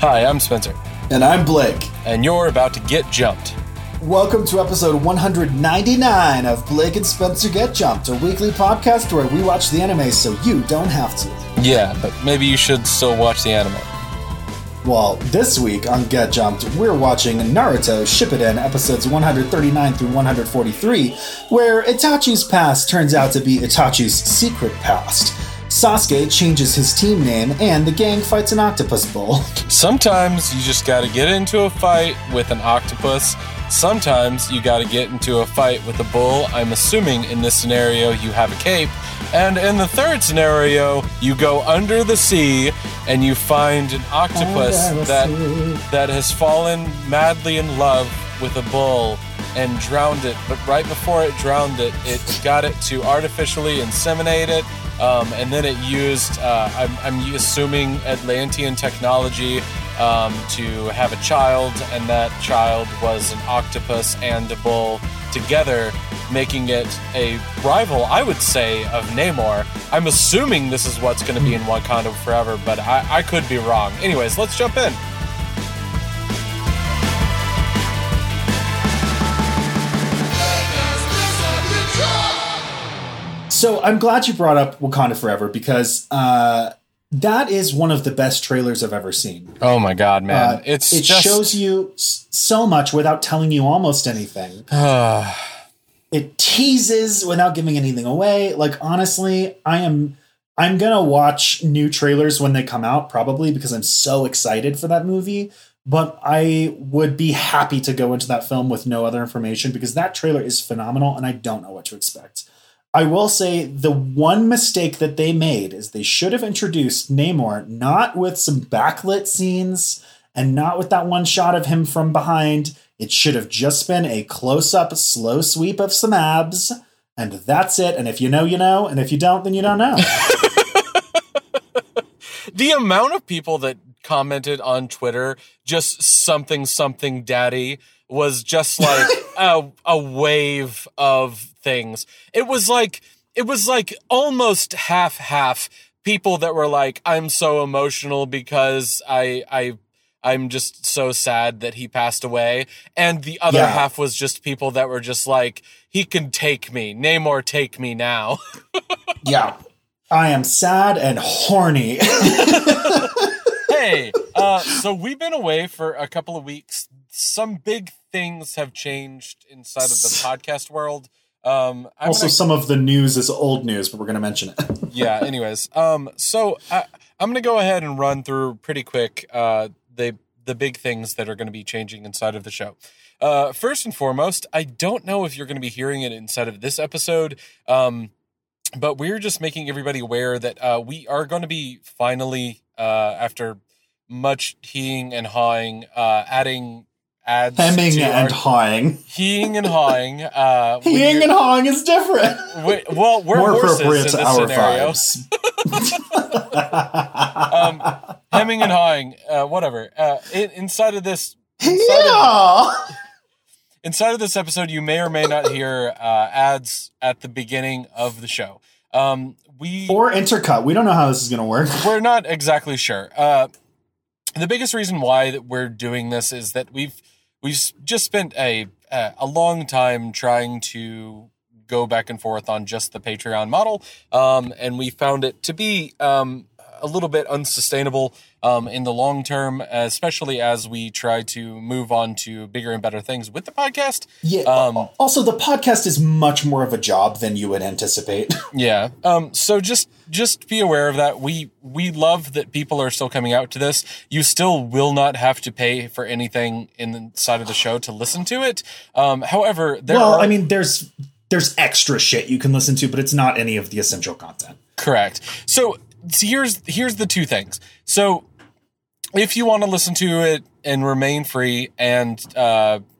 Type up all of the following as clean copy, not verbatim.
Hi, I'm Spencer. And I'm Blake. And you're about to get jumped. Welcome to episode 199 of Blake and Spencer Get Jumped, a weekly podcast where we watch the anime so you don't have to. Yeah, but maybe you should still watch the anime. Well, this week on Get Jumped, we're watching Naruto Shippuden episodes 139 through 143, where Itachi's past turns out to be Itachi's secret past. Sasuke changes his team name, and the gang fights an octopus bull. Sometimes you just gotta get into a fight with an octopus. Sometimes you gotta get into a fight with a bull. I'm assuming in this scenario you have a cape. And in the third scenario, you go under the sea and you find an octopus that has fallen madly in love with a bull and drowned it. But right before it drowned it, it got it to artificially inseminate it. And then it used, I'm assuming, Atlantean technology to have a child, and that child was an octopus and a bull together, making it a rival, I would say, of Namor. I'm assuming this is what's going to be in Wakanda Forever, but I could be wrong. Anyways, let's jump in. So I'm glad you brought up Wakanda Forever because that is one of the best trailers I've ever seen. Oh my God, man. It shows you so much without telling you almost anything. It teases without giving anything away. Like, honestly, I'm going to watch new trailers when they come out, probably, because I'm so excited for that movie. But I would be happy to go into that film with no other information because that trailer is phenomenal and I don't know what to expect. I will say the one mistake that they made is they should have introduced Namor not with some backlit scenes and not with that one shot of him from behind. It should have just been a close-up, slow sweep of some abs, and that's it. And if you know, you know. And if you don't, then you don't know. The amount of people that commented on Twitter, just something daddy, was just like a wave of things. It was like almost half people that were like, I'm so emotional because I'm just so sad that he passed away. And the other half was just people that were just like, he can take me. Namor, take me now. Yeah. I am sad and horny. Hey, so we've been away for a couple of weeks. Some big things have changed inside of the podcast world. Some of the news is old news, but we're going to mention it. Yeah. Anyways. So I'm going to go ahead and run through pretty quick, the big things that are going to be changing inside of the show. First and foremost, I don't know if you're going to be hearing it inside of this episode. But we're just making everybody aware that we are going to be finally, after much heeing and hawing, adding ads. Hemming and hawing. Heeing and hawing. Heeing and hawing is different. We're more appropriate to our vibes. Hemming and hawing, whatever. Inside of this episode, you may or may not hear ads at the beginning of the show. Or intercut. We don't know how this is going to work. We're not exactly sure. The biggest reason why that we're doing this is that we've just spent a long time trying to go back and forth on just the Patreon model, and we found it to be a little bit unsustainable in the long term, especially as we try to move on to bigger and better things with the podcast. Yeah. Also, the podcast is much more of a job than you would anticipate. Yeah. So just be aware of that. We love that people are still coming out to this. You still will not have to pay for anything inside of the show to listen to it. However, there's extra shit you can listen to, but it's not any of the essential content. Correct. So here's the two things. So if you want to listen to it and remain free and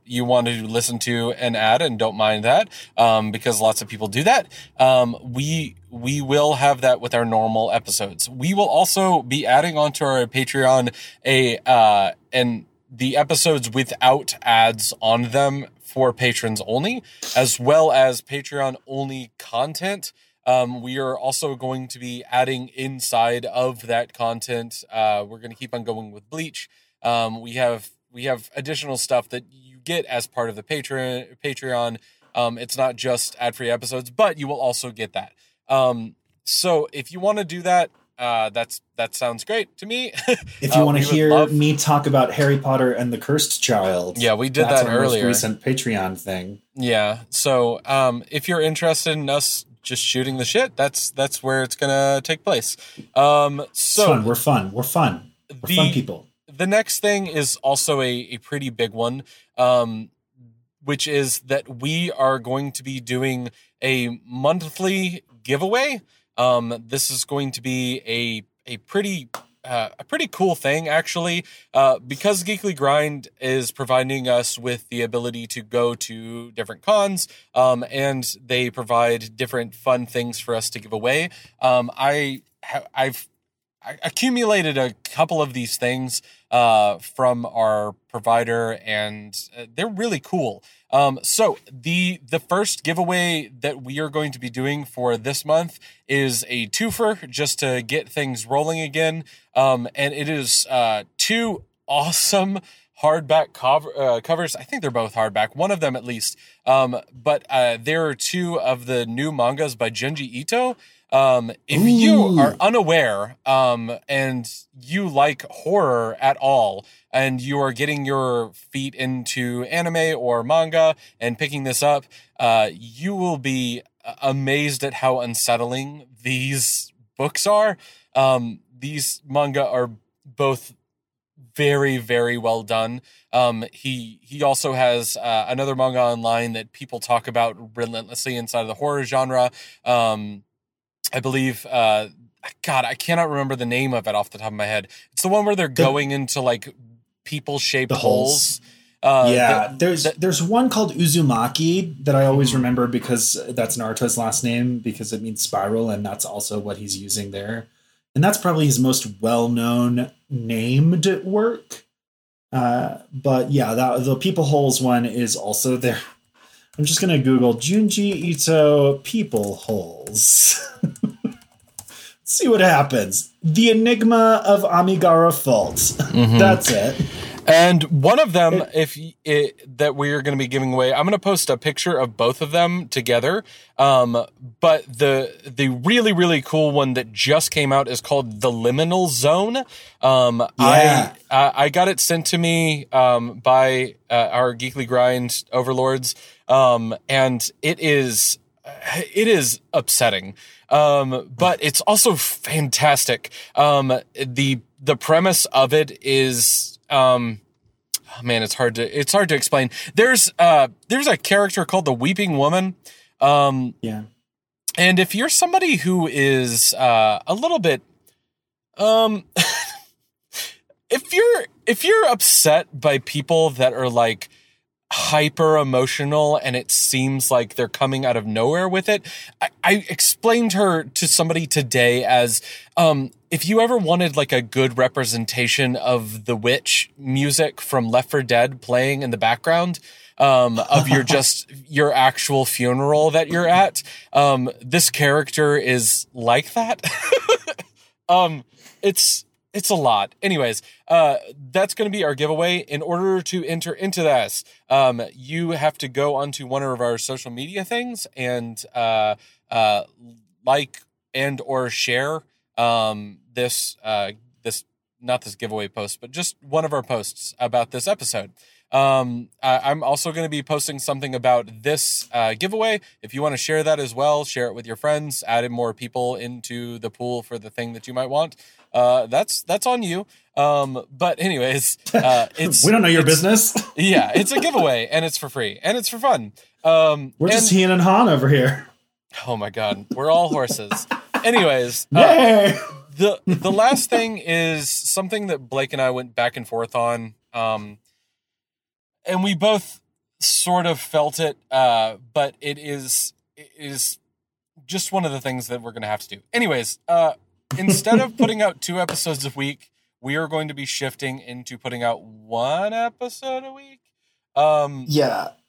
you want to listen to an ad and don't mind that, because lots of people do that, we will have that with our normal episodes. We will also be adding onto our Patreon the episodes without ads on them for patrons only, as well as Patreon only content. We are also going to be adding inside of that content. We're going to keep on going with Bleach. We have additional stuff that you get as part of the Patreon. It's not just ad-free episodes, but you will also get that. So if you want to do that, that sounds great to me. If you want to hear me talk about Harry Potter and the Cursed Child. Yeah, we did that earlier. That's our most recent Patreon thing. Yeah. So if you're interested in us just shooting the shit, that's where it's going to take place. We're fun. We're fun people. The next thing is also a pretty big one, which is that we are going to be doing a monthly giveaway. This is going to be a pretty cool thing, actually, because Geekly Grind is providing us with the ability to go to different cons, and they provide different fun things for us to give away. I've accumulated a couple of these things from our provider, and they're really cool. So the first giveaway that we are going to be doing for this month is a twofer, just to get things rolling again. And it is two awesome hardback covers. I think they're both hardback, one of them at least. But there are two of the new mangas by Junji Ito. If you are unaware, and you like horror at all, and you are getting your feet into anime or manga and picking this up, you will be amazed at how unsettling these books are. These manga are both very, very well done. He also has another manga online that people talk about relentlessly inside of the horror genre. I believe, God, I cannot remember the name of it off the top of my head. It's the one where they're going into like people-shaped holes. There's one called Uzumaki that I always remember because that's Naruto's last name, because it means spiral, and that's also what he's using there. And that's probably his most well-known named work. But yeah, the people holes one is also there. I'm just going to Google Junji Ito people holes. See what happens. The Enigma of Amigara Fault. That's it. And one of them, that we're going to be giving away, I'm going to post a picture of both of them together. But the really, really cool one that just came out is called The Liminal Zone. I got it sent to me by our Geekly Grind overlords, and it is upsetting. But it's also fantastic. The premise of it is, it's hard to explain. There's a character called the Weeping Woman. And if you're somebody who is, a little bit, if you're upset by people that are like hyper emotional and it seems like they're coming out of nowhere with it, I explained her to somebody today as, if you ever wanted like a good representation of the witch music from Left 4 Dead playing in the background of your actual funeral that you're at, this character is like that. It's a lot. Anyways, that's going to be our giveaway. In order to enter into this, you have to go onto one of our social media things and like and or share this giveaway post, but just one of our posts about this episode. I'm also going to be posting something about this giveaway. If you want to share that as well, share it with your friends, add in more people into the pool for the thing that you might want. That's on you. But anyways, it's, we don't know your business. Yeah. It's a giveaway and it's for free and it's for fun. We're just Hien and Han over here. Oh my God. We're all horses. Anyways, the last thing is something that Blake and I went back and forth on, and we both sort of felt it, but it is just one of the things that we're going to have to do. Anyways, instead of putting out 2 episodes a week, we are going to be shifting into putting out 1 episode a week.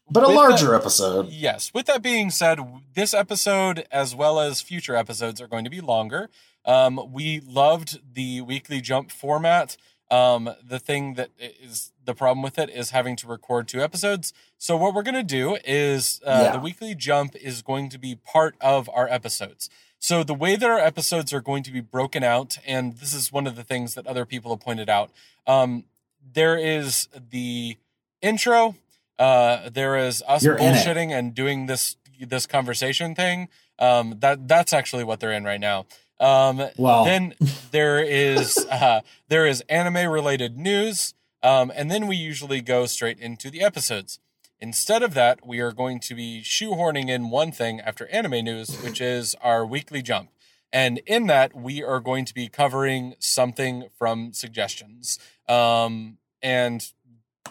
But a larger episode. Yes. With that being said, this episode, as well as future episodes, are going to be longer. We loved the weekly jump format. The thing that is the problem with it is having to record 2 episodes. So what we're going to do is the weekly jump is going to be part of our episodes. So the way that our episodes are going to be broken out, and this is one of the things that other people have pointed out, there is the intro. There is us bullshitting and doing this conversation thing. That's actually what they're in right now. Wow. Then there is anime related news. And then we usually go straight into the episodes. Instead of that, we are going to be shoehorning in one thing after anime news, which is our weekly jump. And in that, we are going to be covering something from suggestions. And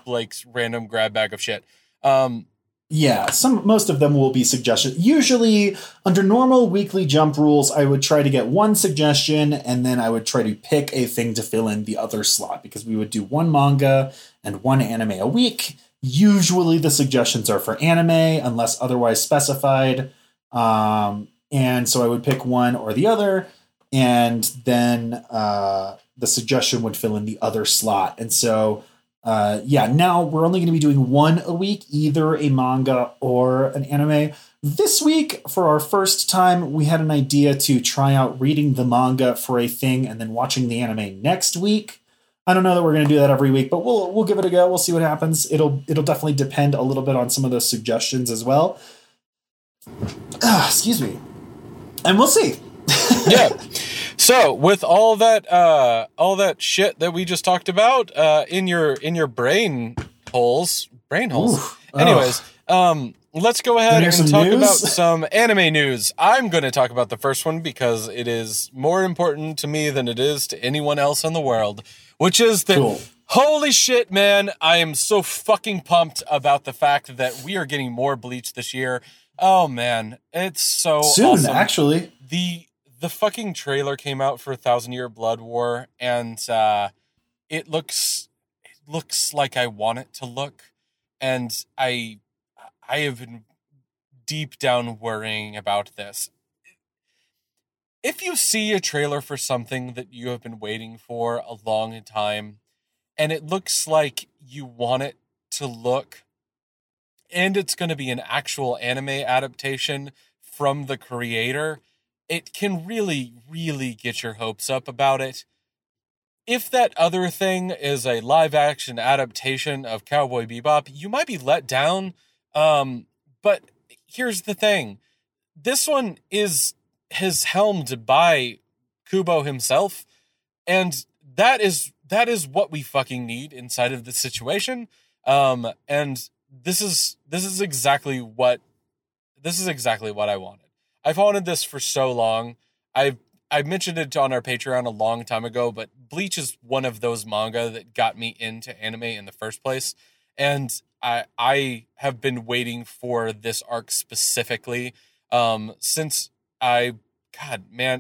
Blake's random grab bag of shit. Most of them will be suggestions. Usually, under normal weekly jump rules, I would try to get one suggestion, and then I would try to pick a thing to fill in the other slot, because we would do one manga and one anime a week. Usually the suggestions are for anime, unless otherwise specified. And so I would pick one or the other, and then the suggestion would fill in the other slot. And so... now we're only going to be doing one a week, either a manga or an anime. This week, for our first time, we had an idea to try out reading the manga for a thing and then watching the anime next week. I don't know that we're going to do that every week, but we'll give it a go. We'll see what happens. It'll definitely depend a little bit on some of those suggestions as well. Excuse me. And we'll see. Yeah. So with all that shit that we just talked about, in your brain holes. Ooh, anyways, let's go ahead and talk about some anime news. I'm going to talk about the first one because it is more important to me than it is to anyone else in the world, which is that Holy shit, man, I am so fucking pumped about the fact that we are getting more Bleach this year. Oh man, it's so awesome. Actually, the fucking trailer came out for 1,000-Year Blood War, and it looks like I want it to look. And I have been deep down worrying about this. If you see a trailer for something that you have been waiting for a long time, and it looks like you want it to look, and it's going to be an actual anime adaptation from the creator... it can really, really get your hopes up about it. If that other thing is a live-action adaptation of Cowboy Bebop, you might be let down. But here's the thing. This one is helmed by Kubo himself, and that is what we fucking need inside of this situation. And this is exactly what I wanted. I've wanted this for so long. I mentioned it on our Patreon a long time ago, but Bleach is one of those manga that got me into anime in the first place. And I have been waiting for this arc specifically since I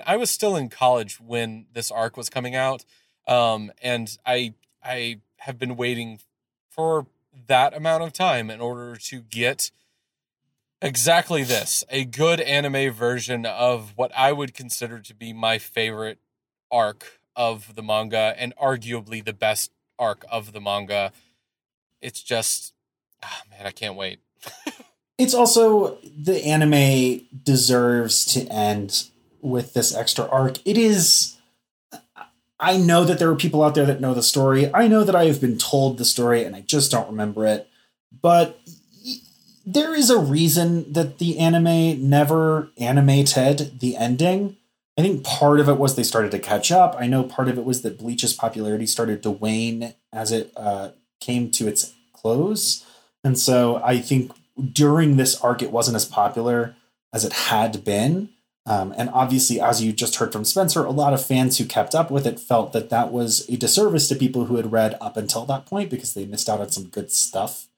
was still in college when this arc was coming out. And I have been waiting for that amount of time in order to get exactly this, a good anime version of what I would consider to be my favorite arc of the manga and arguably the best arc of the manga. It's just, I can't wait. It's also, the anime deserves to end with this extra arc. It is, I know that there are people out there that know the story. I know that I have been told the story and I just don't remember it, but there is a reason that the anime never animated the ending. I think part of it was they started to catch up. I know part of it was that Bleach's popularity started to wane as it came to its close. And so I think during this arc, it wasn't as popular as it had been. And obviously, as you just heard from Spencer, a lot of fans who kept up with it felt that was a disservice to people who had read up until that point because they missed out on some good stuff.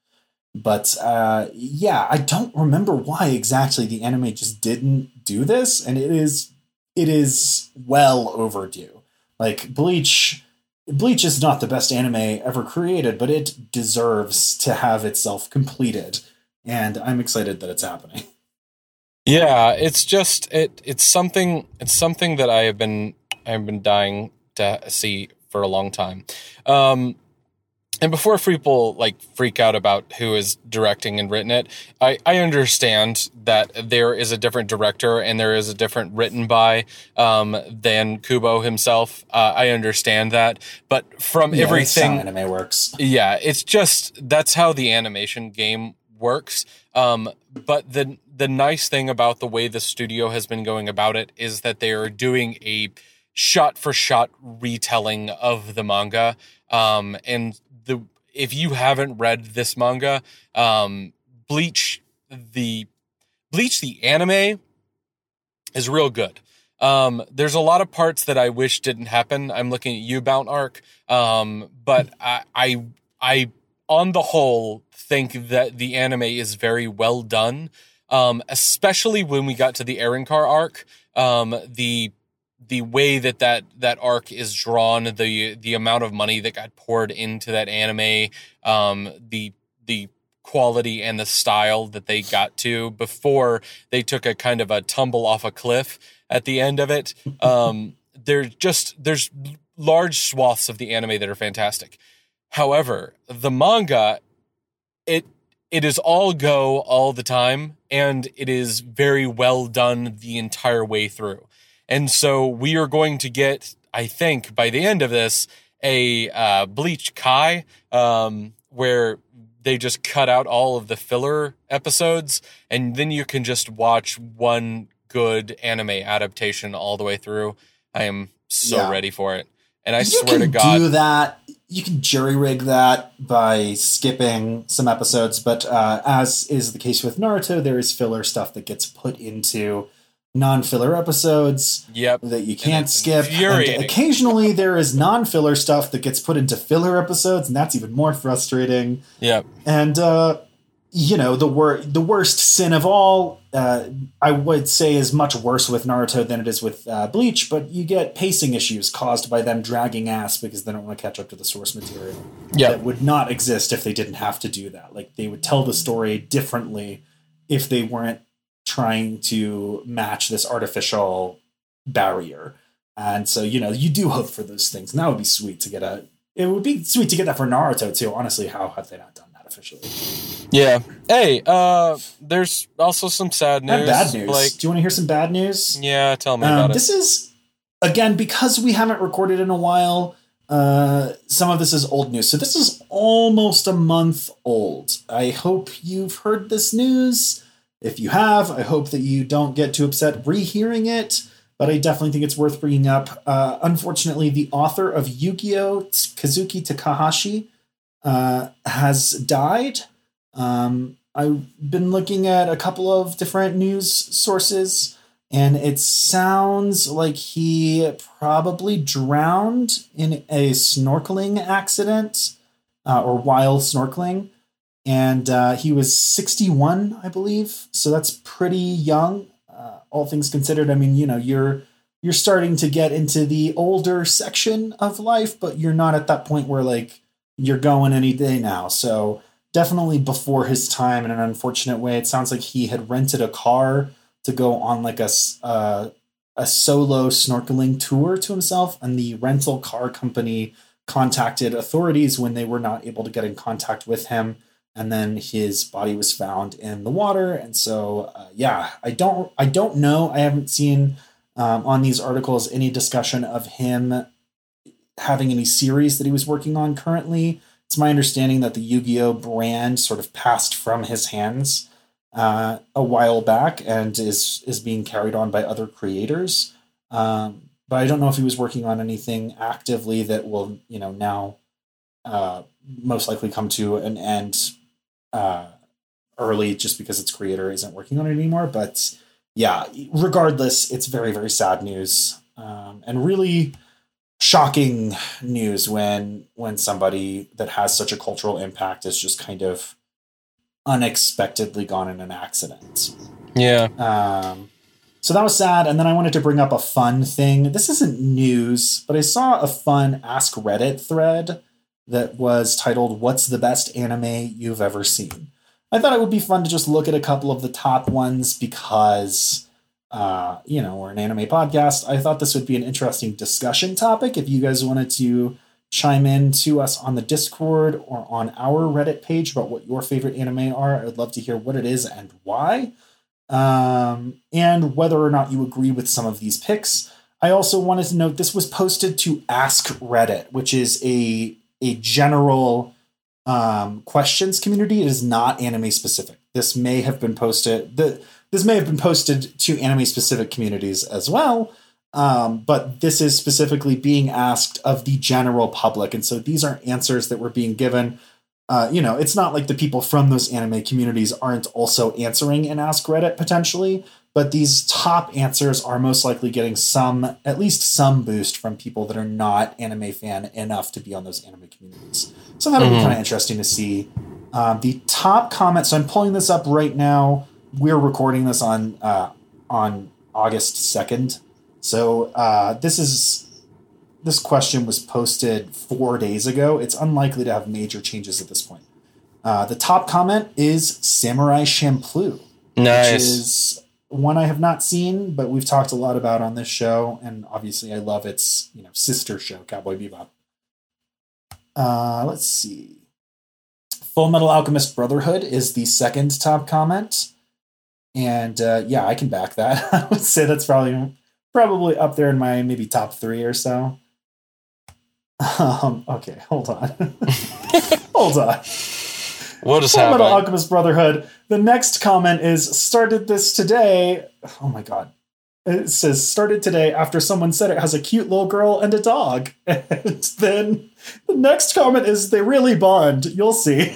But I don't remember why exactly the anime just didn't do this, and it is well overdue. Like Bleach is not the best anime ever created, but it deserves to have itself completed and I'm excited that it's happening. Yeah, it's just it's something that I've been dying to see for a long time. And before people like freak out about who is directing and written it, I understand that there is a different director and there is a different written by than Kubo himself. I understand that, but from everything, that's how anime works. Yeah, it's just that's how the animation game works. But the nice thing about the way the studio has been going about it is that they are doing a shot for shot retelling of the manga, and if you haven't read this manga, Bleach the anime is real good. There's a lot of parts that I wish didn't happen. I'm looking at U-Bound arc, but I on the whole think that the anime is very well done, especially when we got to the Errenkar arc. The way that arc is drawn, the amount of money that got poured into that anime, the quality and the style that they got to before they took a kind of a tumble off a cliff at the end of it. There's large swaths of the anime that are fantastic. However, the manga, it is all go all the time, and it is very well done the entire way through. And so we are going to get, I think, by the end of this, a Bleach Kai, where they just cut out all of the filler episodes, and then you can just watch one good anime adaptation all the way through. I am so ready for it. And I swear to God. You can do that. You can jury-rig that by skipping some episodes, but as is the case with Naruto, there is filler stuff that gets put into non-filler episodes that you can't skip. And occasionally there is non-filler stuff that gets put into filler episodes, and that's even more frustrating. Yep. And, the worst sin of all, I would say is much worse with Naruto than it is with Bleach, but you get pacing issues caused by them dragging ass because they don't want to catch up to the source material. Yep. That would not exist if they didn't have to do that. Like, they would tell the story differently if they weren't trying to match this artificial barrier. And so, you do hope for those things. And that would be sweet to get it would be sweet to get that for Naruto too. Honestly, how have they not done that officially? Yeah. Hey, there's also some sad news. And bad news. Like, do you want to hear some bad news? Yeah. Tell me about it. This is, again, because we haven't recorded in a while, some of this is old news. So this is almost a month old. I hope you've heard this news. If you have, I hope that you don't get too upset rehearing it, but I definitely think it's worth bringing up. Unfortunately, the author of Yu-Gi-Oh! Kazuki Takahashi has died. I've been looking at a couple of different news sources, and it sounds like he probably drowned in a snorkeling accident or while snorkeling. And he was 61, I believe. So that's pretty young, all things considered. I mean, you're starting to get into the older section of life, but you're not at that point where, like, you're going any day now. So definitely before his time in an unfortunate way. It sounds like he had rented a car to go on, like, a solo snorkeling tour to himself. And the rental car company contacted authorities when they were not able to get in contact with him. And then his body was found in the water. And so, I don't know. I haven't seen on these articles any discussion of him having any series that he was working on currently. It's my understanding that the Yu-Gi-Oh! Brand sort of passed from his hands a while back and is being carried on by other creators. But I don't know if he was working on anything actively that will, now most likely come to an end early just because its creator isn't working on it anymore. But yeah, regardless, it's very, very sad news, and really shocking news when somebody that has such a cultural impact is just kind of unexpectedly gone in an accident. Yeah. So that was sad. And then I wanted to bring up a fun thing. This isn't news, but I saw a fun Ask Reddit thread that was titled, "What's the best anime you've ever seen?" I thought it would be fun to just look at a couple of the top ones because, you know, we're an anime podcast. I thought this would be an interesting discussion topic. If you guys wanted to chime in to us on the Discord or on our Reddit page about what your favorite anime are, I would love to hear what it is and why, and whether or not you agree with some of these picks. I also wanted to note this was posted to Ask Reddit, which is a general questions community. It is not anime specific. This may have been posted. This may have been posted to anime specific communities as well. But this is specifically being asked of the general public. And so these are answers that were being given. You know, it's not like the people from those anime communities aren't also answering in Ask Reddit potentially, but these top answers are most likely getting some, at least some boost from people that are not anime fan enough to be on those anime communities. So that'll be kind of interesting to see. The top comment. So I'm pulling this up right now. We're recording this on August 2nd. So this question was posted 4 days ago. It's unlikely to have major changes at this point. The top comment is Samurai Champloo. Nice. Which is one I have not seen, but we've talked a lot about on this show, and obviously I love its, you know, sister show, Cowboy Bebop. Let's see. Full Metal Alchemist Brotherhood is the second top comment, and yeah, I can back that. I would say that's probably up there in my maybe top three or so. Okay, hold on. Hold on. What is happening? Full Metal Alchemist Brotherhood. The next comment is, started this today. Oh my God. It says, started today after someone said it has a cute little girl and a dog. And then the next comment is, they really bond. You'll see.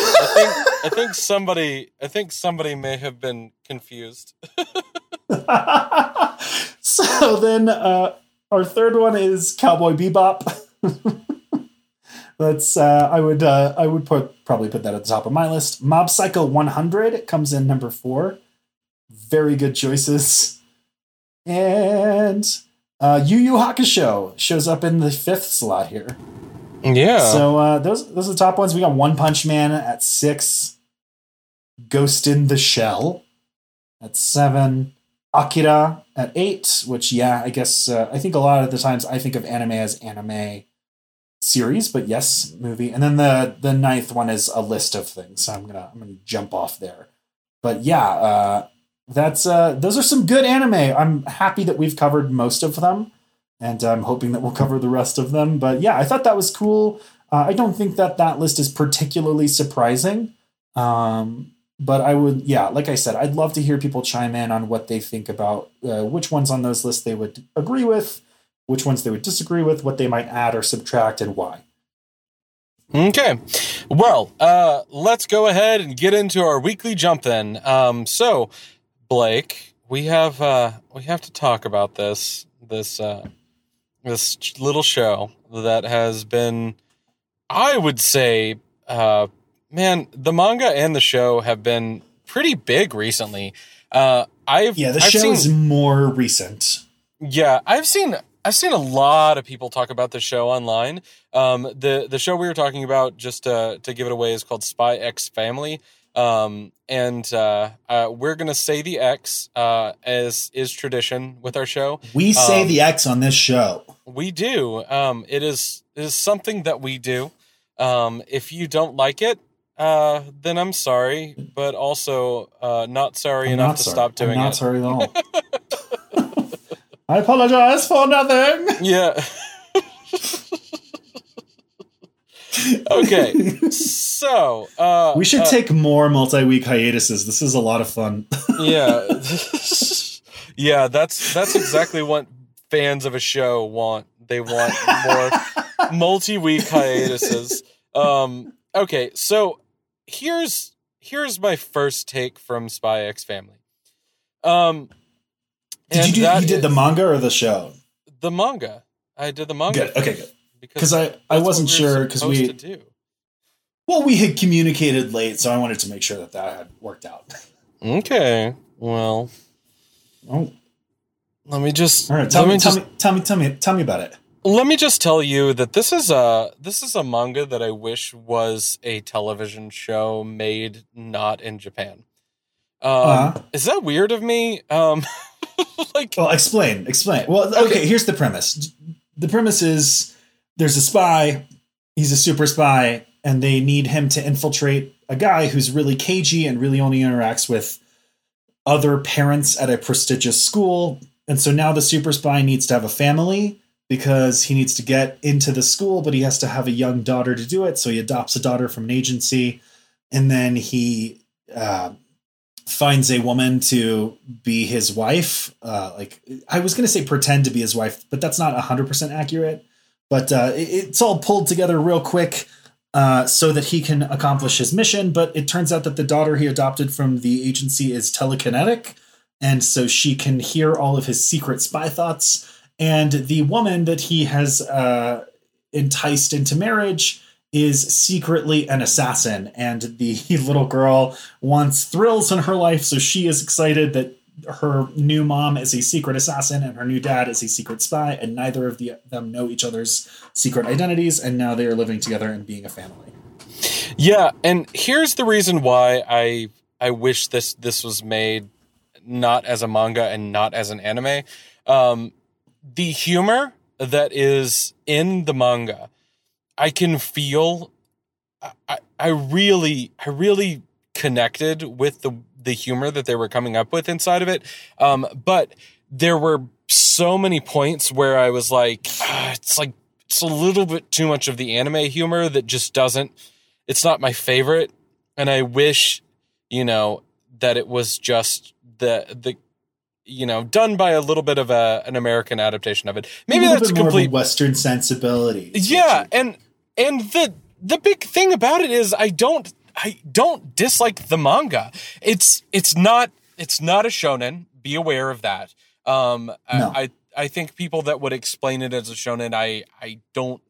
I think somebody may have been confused. So then our third one is Cowboy Bebop. That's I would probably put that at the top of my list. Mob Psycho 100 comes in number 4. Very good choices. And Yu Yu Hakusho shows up in the 5th slot here. Yeah. So those are the top ones. We got One Punch Man at 6. Ghost in the Shell at 7. Akira at 8, which, yeah, I guess I think a lot of the times I think of anime as anime series, but yes, movie. And then the ninth one is a list of things. So I'm gonna jump off there. But yeah, that's those are some good anime. I'm happy that we've covered most of them, and I'm hoping that we'll cover the rest of them. But yeah, I thought that was cool. I don't think that list is particularly surprising. But I would, yeah, like I said, I'd love to hear people chime in on what they think about which ones on those lists they would agree with, which ones they would disagree with, what they might add or subtract, and why. Okay. Well, let's go ahead and get into our weekly jump then. So, Blake, we have to talk about this little show that has been, I would say, man, the manga and the show have been pretty big recently. The show is more recent. Yeah, I've seen a lot of people talk about the show online. The show we were talking about, just to give it away, is called Spy X Family. We're going to say the X, as is tradition with our show. We say the X on this show. We do. It is something that we do. If you don't like it, then I'm sorry, but also not sorry I'm enough not to sorry. Stop doing I'm not it. Sorry at all. I apologize for nothing. Yeah. Okay. So we should take more multi-week hiatuses. This is a lot of fun. Yeah. Yeah, that's exactly what fans of a show want. They want more multi-week hiatuses. Okay, so here's my first take from Spy X Family. Did you do the manga or the show? The manga. I did the manga. Good. Okay, good. Because I wasn't sure because we had communicated late, so I wanted to make sure that had worked out. Okay. Well. Let me just. All right. Tell me about it. Let me just tell you that this is a manga that I wish was a television show made not in Japan. Is that weird of me? Well, explain. Well, okay, here's the premise. The premise is there's a spy. He's a super spy, and they need him to infiltrate a guy who's really cagey and really only interacts with other parents at a prestigious school. And so now the super spy needs to have a family because he needs to get into the school, but he has to have a young daughter to do it. So he adopts a daughter from an agency, and then he finds a woman to be his wife. I was going to say pretend to be his wife, but that's not 100% accurate. But it's all pulled together real quick so that he can accomplish his mission. But it turns out that the daughter he adopted from the agency is telekinetic, and so she can hear all of his secret spy thoughts. And the woman that he has enticed into marriage is secretly an assassin, and the little girl wants thrills in her life, so she is excited that her new mom is a secret assassin and her new dad is a secret spy, and neither of them know each other's secret identities, and now they are living together and being a family. Yeah, and here's the reason why I wish this was made not as a manga and not as an anime. The humor that is in the manga, I can feel. I really connected with the humor that they were coming up with inside of it. But there were so many points where I was like, it's a little bit too much of the anime humor that just it's not my favorite. And I wish, that it was just the done by a little bit of an American adaptation of it. Maybe that's a complete Western sensibility. Yeah. And the big thing about it is I don't dislike the manga. It's not a shonen. Be aware of that. No. I think people that would explain it as a shonen, I don't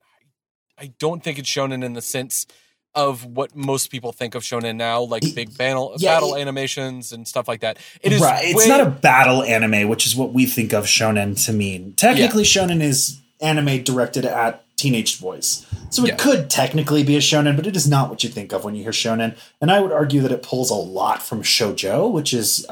think it's shonen in the sense of what most people think of shonen now, like big battle animations and stuff like that. It is right. It's not a battle anime, which is what we think of shonen to mean. Technically, shonen is anime directed at teenage boys. So it could technically be a shonen, but it is not what you think of when you hear shonen. And I would argue that it pulls a lot from shoujo, which is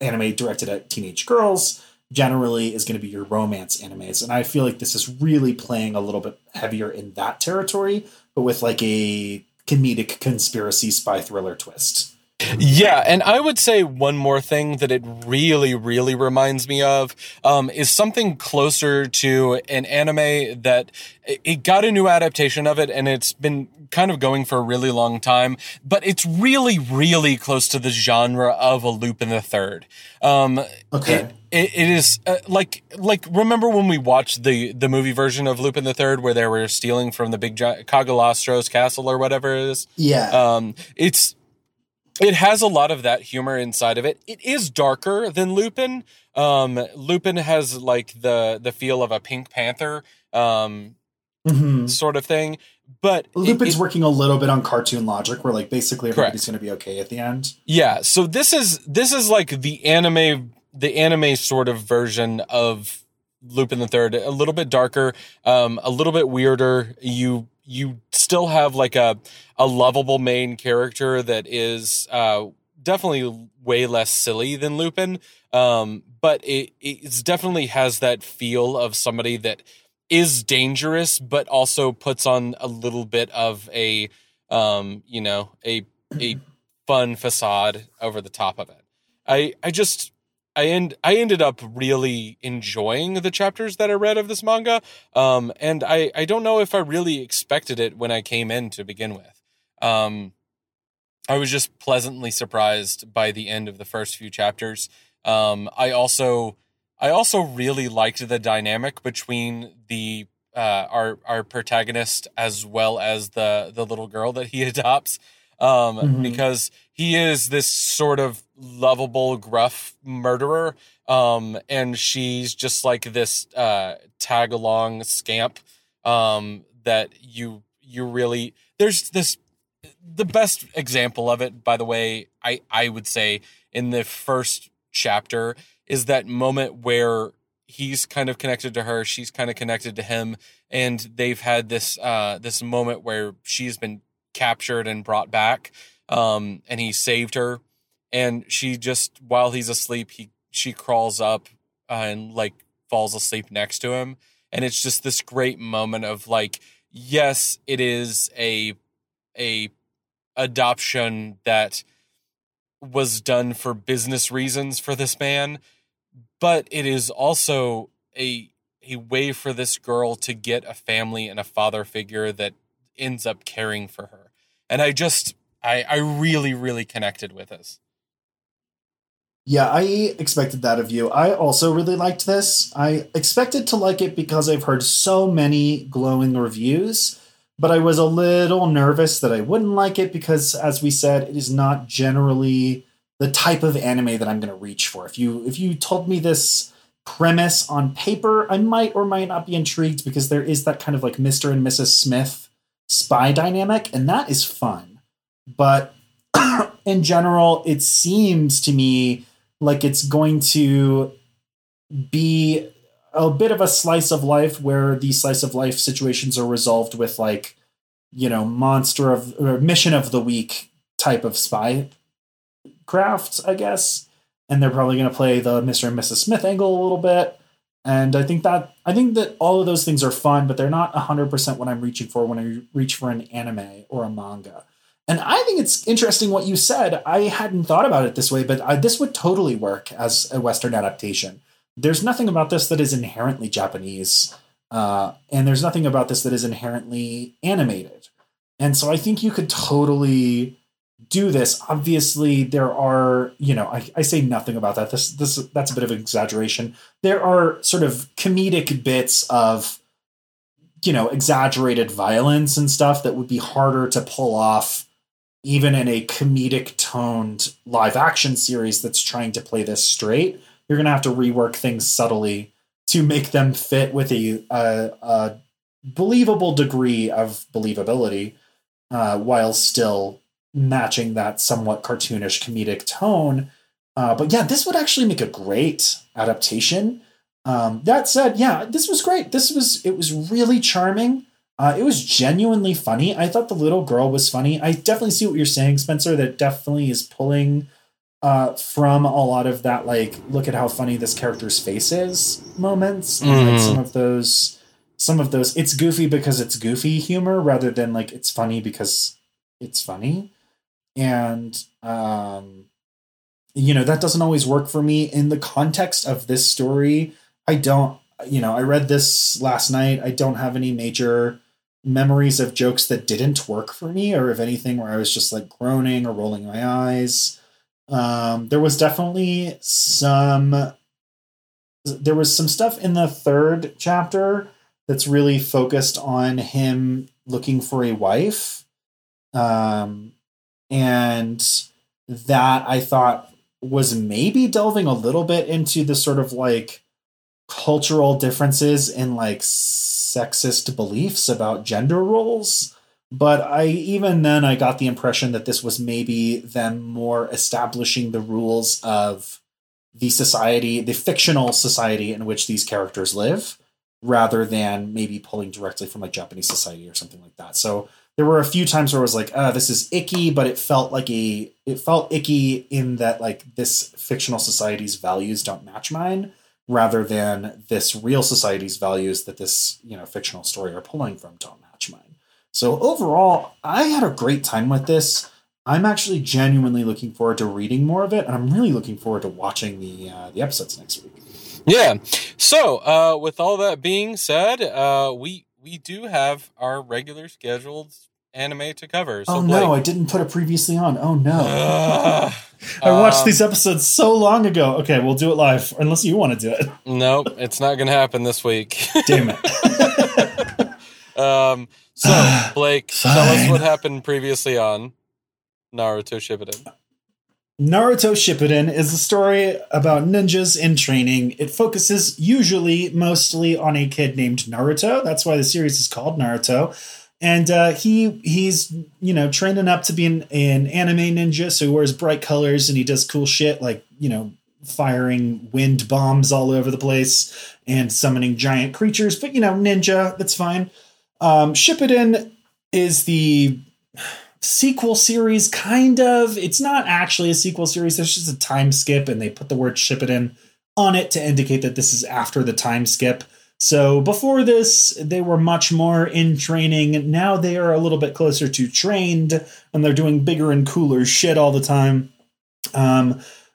anime directed at teenage girls, generally is going to be your romance animes. And I feel like this is really playing a little bit heavier in that territory, but with like a comedic conspiracy spy thriller twist. Yeah, and I would say one more thing that it really, really reminds me of is something closer to an anime that it got a new adaptation of it, and it's been kind of going for a really long time, but it's really, really close to the genre of a Lupin the Third. Okay. It is like remember when we watched the movie version of Lupin the Third where they were stealing from the big Cagliostro's castle or whatever it is? Yeah. It has a lot of that humor inside of it. It is darker than Lupin. Lupin has like the feel of a Pink Panther sort of thing. But Lupin's working a little bit on cartoon logic where like basically everybody's going to be okay at the end. Yeah. So this is like the anime sort of version of Lupin the Third, a little bit darker, a little bit weirder. You still have like a lovable main character that is definitely way less silly than Lupin, but it definitely has that feel of somebody that is dangerous, but also puts on a little bit of a fun facade over the top of it. I ended up really enjoying the chapters that I read of this manga, and I don't know if I really expected it when I came in to begin with. I was just pleasantly surprised by the end of the first few chapters. I also really liked the dynamic between the our protagonist as well as the little girl that he adopts. Because he is this sort of lovable, gruff murderer. And she's just like this, tag along scamp, that you really, there's the best example of it, by the way, I would say in the first chapter is that moment where he's kind of connected to her. She's kind of connected to him. And they've had this this moment where she's been captured and brought back. And he saved her. And she just, while he's asleep, she crawls up and like falls asleep next to him. And it's just this great moment of like, yes, it is a adoption that was done for business reasons for this man, but it is also a way for this girl to get a family and a father figure that ends up caring for her. And I really, really connected with this. Yeah, I expected that of you. I also really liked this. I expected to like it because I've heard so many glowing reviews, but I was a little nervous that I wouldn't like it because, as we said, it is not generally the type of anime that I'm going to reach for. If you told me this premise on paper, I might or might not be intrigued because there is that kind of like Mr. and Mrs. Smith spy dynamic, and that is fun. But in general, it seems to me like it's going to be a bit of a slice of life where these slice of life situations are resolved with like, you know, monster of or mission of the week type of spy craft, I guess. And they're probably going to play the Mr. and Mrs. Smith angle a little bit. And I think that all of those things are fun, but they're not 100% what I'm reaching for when I reach for an anime or a manga. And I think it's interesting what you said. I hadn't thought about it this way, but this would totally work as a Western adaptation. There's nothing about this that is inherently Japanese, and there's nothing about this that is inherently animated. And so I think you could totally do this. Obviously, there are, you know, I say nothing about that. That's a bit of an exaggeration. There are sort of comedic bits of, you know, exaggerated violence and stuff that would be harder to pull off even in a comedic-toned live-action series that's trying to play this straight. You're going to have to rework things subtly to make them fit with a believable degree of believability while still matching that somewhat cartoonish comedic tone. But yeah, this would actually make a great adaptation. That said, yeah, this was great. It was really charming. It was genuinely funny. I thought the little girl was funny. I definitely see what you're saying, Spencer. That definitely is pulling from a lot of that, like, look at how funny this character's face is moments. Mm. Like some of those, it's goofy because it's goofy humor rather than like it's funny because it's funny. And, you know, that doesn't always work for me in the context of this story. I read this last night. I don't have any major memories of jokes that didn't work for me or of anything where I was just like groaning or rolling my eyes. There was definitely some stuff in the third chapter that's really focused on him looking for a wife. And that I thought was maybe delving a little bit into the sort of like cultural differences in like sexist beliefs about gender roles. But even then I got the impression that this was maybe them more establishing the rules of the society, the fictional society in which these characters live, rather than maybe pulling directly from like Japanese society or something like that. So there were a few times where I was like, this is icky, but it felt icky in that like this fictional society's values don't match mine, rather than this real society's values that this, you know, fictional story are pulling from don't match mine. So overall, I had a great time with this. I'm actually genuinely looking forward to reading more of it, and I'm really looking forward to watching the episodes next week. Yeah. So with all that being said, we do have our regular scheduled anime to cover. So no, I didn't put it previously on. Oh, no. I watched these episodes so long ago. Okay, we'll do it live, unless you want to do it. No, it's not going to happen this week. Damn it. So, Blake, tell us what happened previously on Naruto Shippuden. Naruto Shippuden is a story about ninjas in training. It focuses mostly on a kid named Naruto. That's why the series is called Naruto. And he's, you know, training up to be an anime ninja. So he wears bright colors and he does cool shit like, you know, firing wind bombs all over the place and summoning giant creatures, but you know, ninja, that's fine. Shippuden is the sequel series, kind of. It's not actually a sequel series. There's just a time skip, and they put the word Shippuden on it to indicate that this is after the time skip. So before this, they were much more in training. Now they are a little bit closer to trained, and they're doing bigger and cooler shit all the time.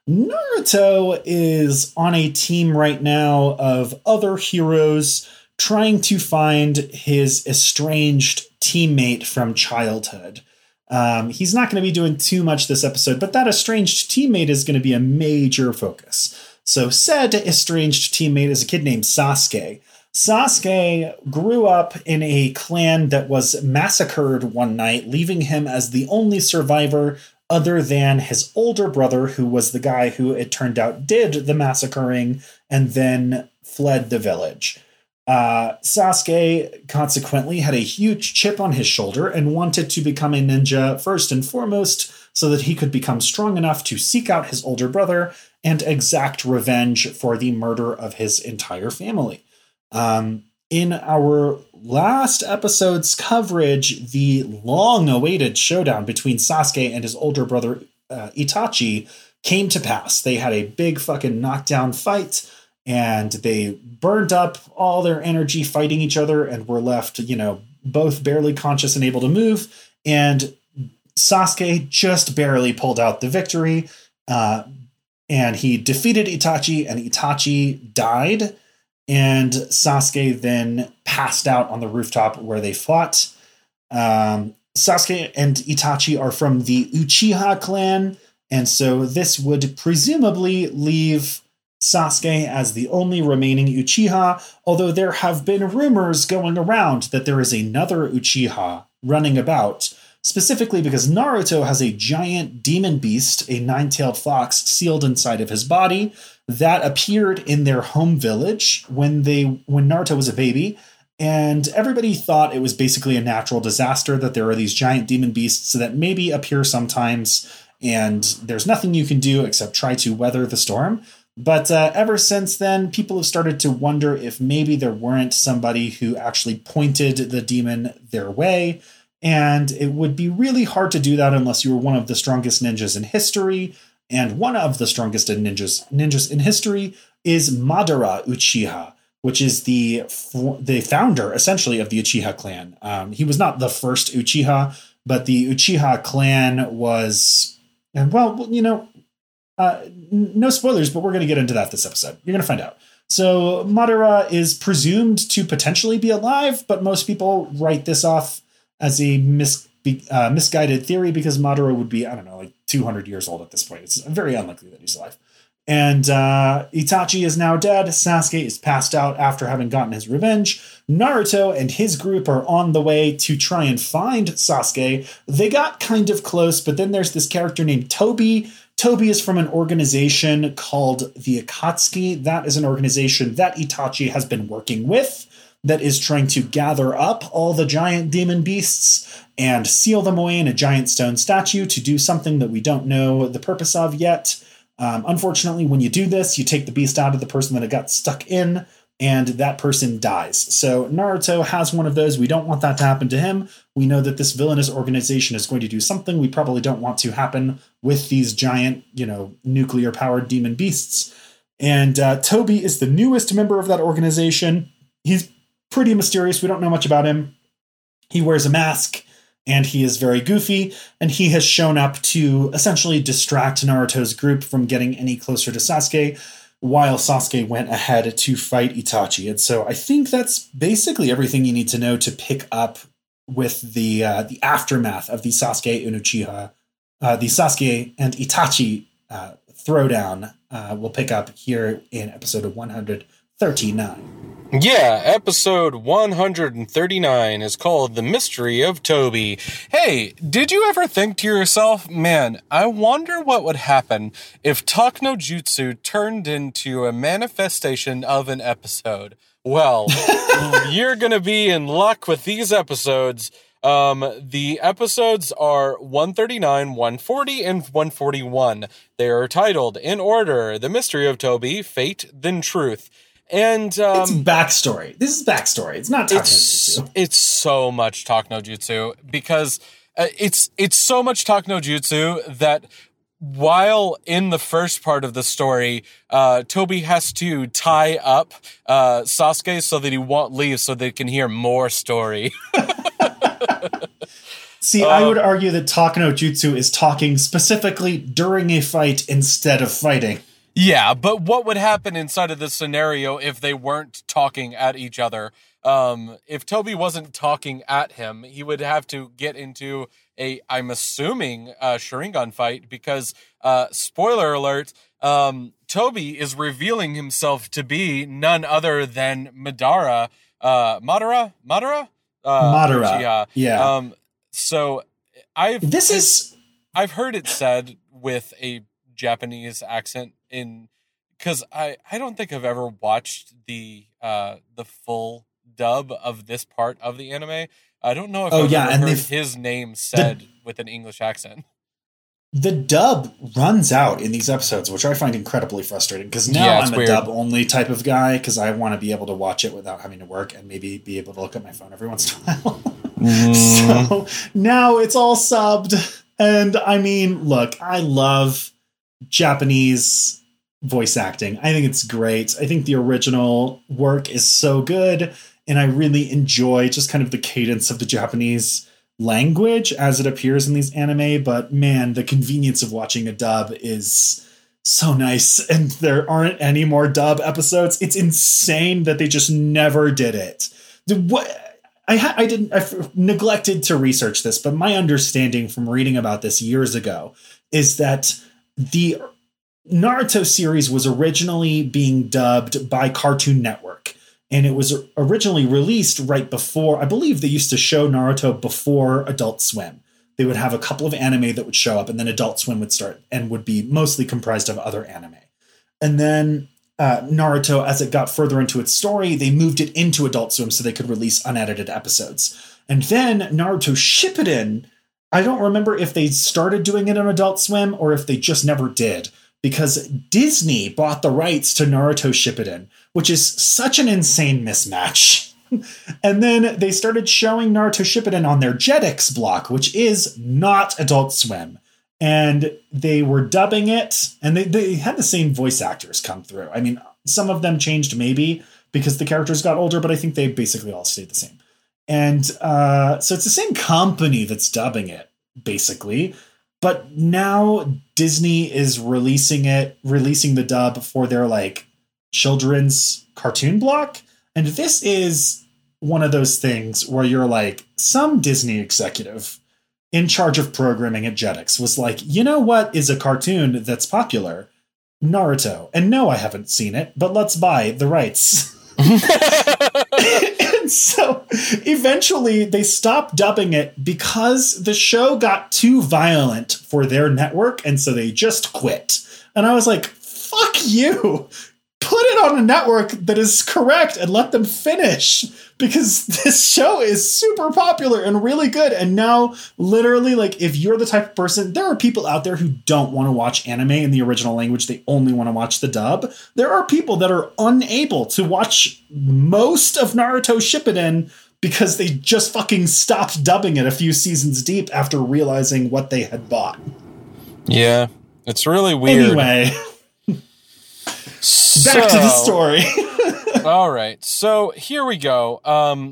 Naruto is on a team right now of other heroes trying to find his estranged teammate from childhood. He's not going to be doing too much this episode, but that estranged teammate is going to be a major focus. So said estranged teammate is a kid named Sasuke. Sasuke grew up in a clan that was massacred one night, leaving him as the only survivor other than his older brother, who was the guy who, it turned out, did the massacring and then fled the village. Sasuke consequently had a huge chip on his shoulder and wanted to become a ninja first and foremost so that he could become strong enough to seek out his older brother and exact revenge for the murder of his entire family. In our last episode's coverage, the long-awaited showdown between Sasuke and his older brother Itachi came to pass. They had a big fucking knockdown fight, and they burned up all their energy fighting each other and were left, you know, both barely conscious and able to move. And Sasuke just barely pulled out the victory. And he defeated Itachi, and Itachi died. And Sasuke then passed out on the rooftop where they fought. Sasuke and Itachi are from the Uchiha clan. And so this would presumably leave Sasuke as the only remaining Uchiha, although there have been rumors going around that there is another Uchiha running about, specifically because Naruto has a giant demon beast, a nine-tailed fox, sealed inside of his body that appeared in their home village when Naruto was a baby, and everybody thought it was basically a natural disaster, that there are these giant demon beasts that maybe appear sometimes, and there's nothing you can do except try to weather the storm. But ever since then, people have started to wonder if maybe there weren't somebody who actually pointed the demon their way. And it would be really hard to do that unless you were one of the strongest ninjas in history. And one of the strongest ninjas in history is Madara Uchiha, which is the founder, essentially, of the Uchiha clan. He was not the first Uchiha, but the Uchiha clan was... And well, you know... no spoilers, but we're going to get into that this episode. You're going to find out. So Madara is presumed to potentially be alive, but most people write this off as a misguided theory because Madara would be, I don't know, like 200 years old at this point. It's very unlikely that he's alive. And Itachi is now dead. Sasuke is passed out after having gotten his revenge. Naruto and his group are on the way to try and find Sasuke. They got kind of close, but then there's this character named Tobi. Tobi is from an organization called the Akatsuki. That is an organization that Itachi has been working with that is trying to gather up all the giant demon beasts and seal them away in a giant stone statue to do something that we don't know the purpose of yet. Unfortunately, when you do this, you take the beast out of the person that it got stuck in, and that person dies. So Naruto has one of those. We don't want that to happen to him. We know that this villainous organization is going to do something we probably don't want to happen with these giant, you know, nuclear-powered demon beasts. And Tobi is the newest member of that organization. He's pretty mysterious. We don't know much about him. He wears a mask, and he is very goofy, and he has shown up to essentially distract Naruto's group from getting any closer to Sasuke, while Sasuke went ahead to fight Itachi. And so I think that's basically everything you need to know to pick up with the aftermath of the Sasuke and Uchiha, the Sasuke and Itachi throwdown. We'll pick up here in episode 139. Yeah, episode 139 is called The Mystery of Tobi. Hey, did you ever think to yourself, man, I wonder what would happen if Talk no Jutsu turned into a manifestation of an episode? Well, you're going to be in luck with these episodes. The episodes are 139, 140, and 141. They are titled, in order, The Mystery of Tobi, Fate, Then Truth. And it's backstory. This is backstory. It's not Talk No Jutsu. It's so much Talk No Jutsu because it's so much Talk No Jutsu that while in the first part of the story, Tobi has to tie up Sasuke so that he won't leave so they can hear more story. See, I would argue that Talk No Jutsu is talking specifically during a fight instead of fighting. Yeah, but what would happen inside of this scenario if they weren't talking at each other? If Tobi wasn't talking at him, he would have to get into a, I'm assuming, Sharingan fight because, spoiler alert, Tobi is revealing himself to be none other than Madara. Madara. Yeah. So I've heard it said with a Japanese accent in, because I don't think I've ever watched the full dub of this part of the anime. I don't know if I've ever heard his name said with an English accent. The dub runs out in these episodes, which I find incredibly frustrating because now I'm a dub only type of guy because I want to be able to watch it without having to work and maybe be able to look at my phone every once in a while. So now it's all subbed. And I mean, look, I love Japanese voice acting. I think it's great. I think the original work is so good. And I really enjoy just kind of the cadence of the Japanese language as it appears in these anime. But man, the convenience of watching a dub is so nice. And there aren't any more dub episodes. It's insane that they just never did it. I neglected to research this, but my understanding from reading about this years ago is that the Naruto series was originally being dubbed by Cartoon Network, and it was originally released right before, I believe they used to show Naruto before Adult Swim. They would have a couple of anime that would show up, and then Adult Swim would start and would be mostly comprised of other anime. And then Naruto, as it got further into its story, they moved it into Adult Swim so they could release unedited episodes. And then Naruto Shippuden, I don't remember if they started doing it on Adult Swim or if they just never did, because Disney bought the rights to Naruto Shippuden, which is such an insane mismatch. And then they started showing Naruto Shippuden on their Jetix block, which is not Adult Swim. And they were dubbing it, and they had the same voice actors come through. I mean, some of them changed maybe because the characters got older, but I think they basically all stayed the same. And so it's the same company that's dubbing it, basically. But now Disney is releasing the dub for their like children's cartoon block. And this is one of those things where you're like, some Disney executive in charge of programming at Jetix was like, you know what is a cartoon that's popular? Naruto. And no, I haven't seen it, but let's buy the rights. And so eventually they stopped dubbing it because the show got too violent for their network. And so they just quit. And I was like, fuck you. Put it on a network that is correct and let them finish, because this show is super popular and really good. And now literally, like, if you're the type of person, there are people out there who don't want to watch anime in the original language. They only want to watch the dub. There are people that are unable to watch most of Naruto Shippuden because they just fucking stopped dubbing it a few seasons deep after realizing what they had bought. Yeah, it's really weird. Anyway. Back to the story. All right. So here we go.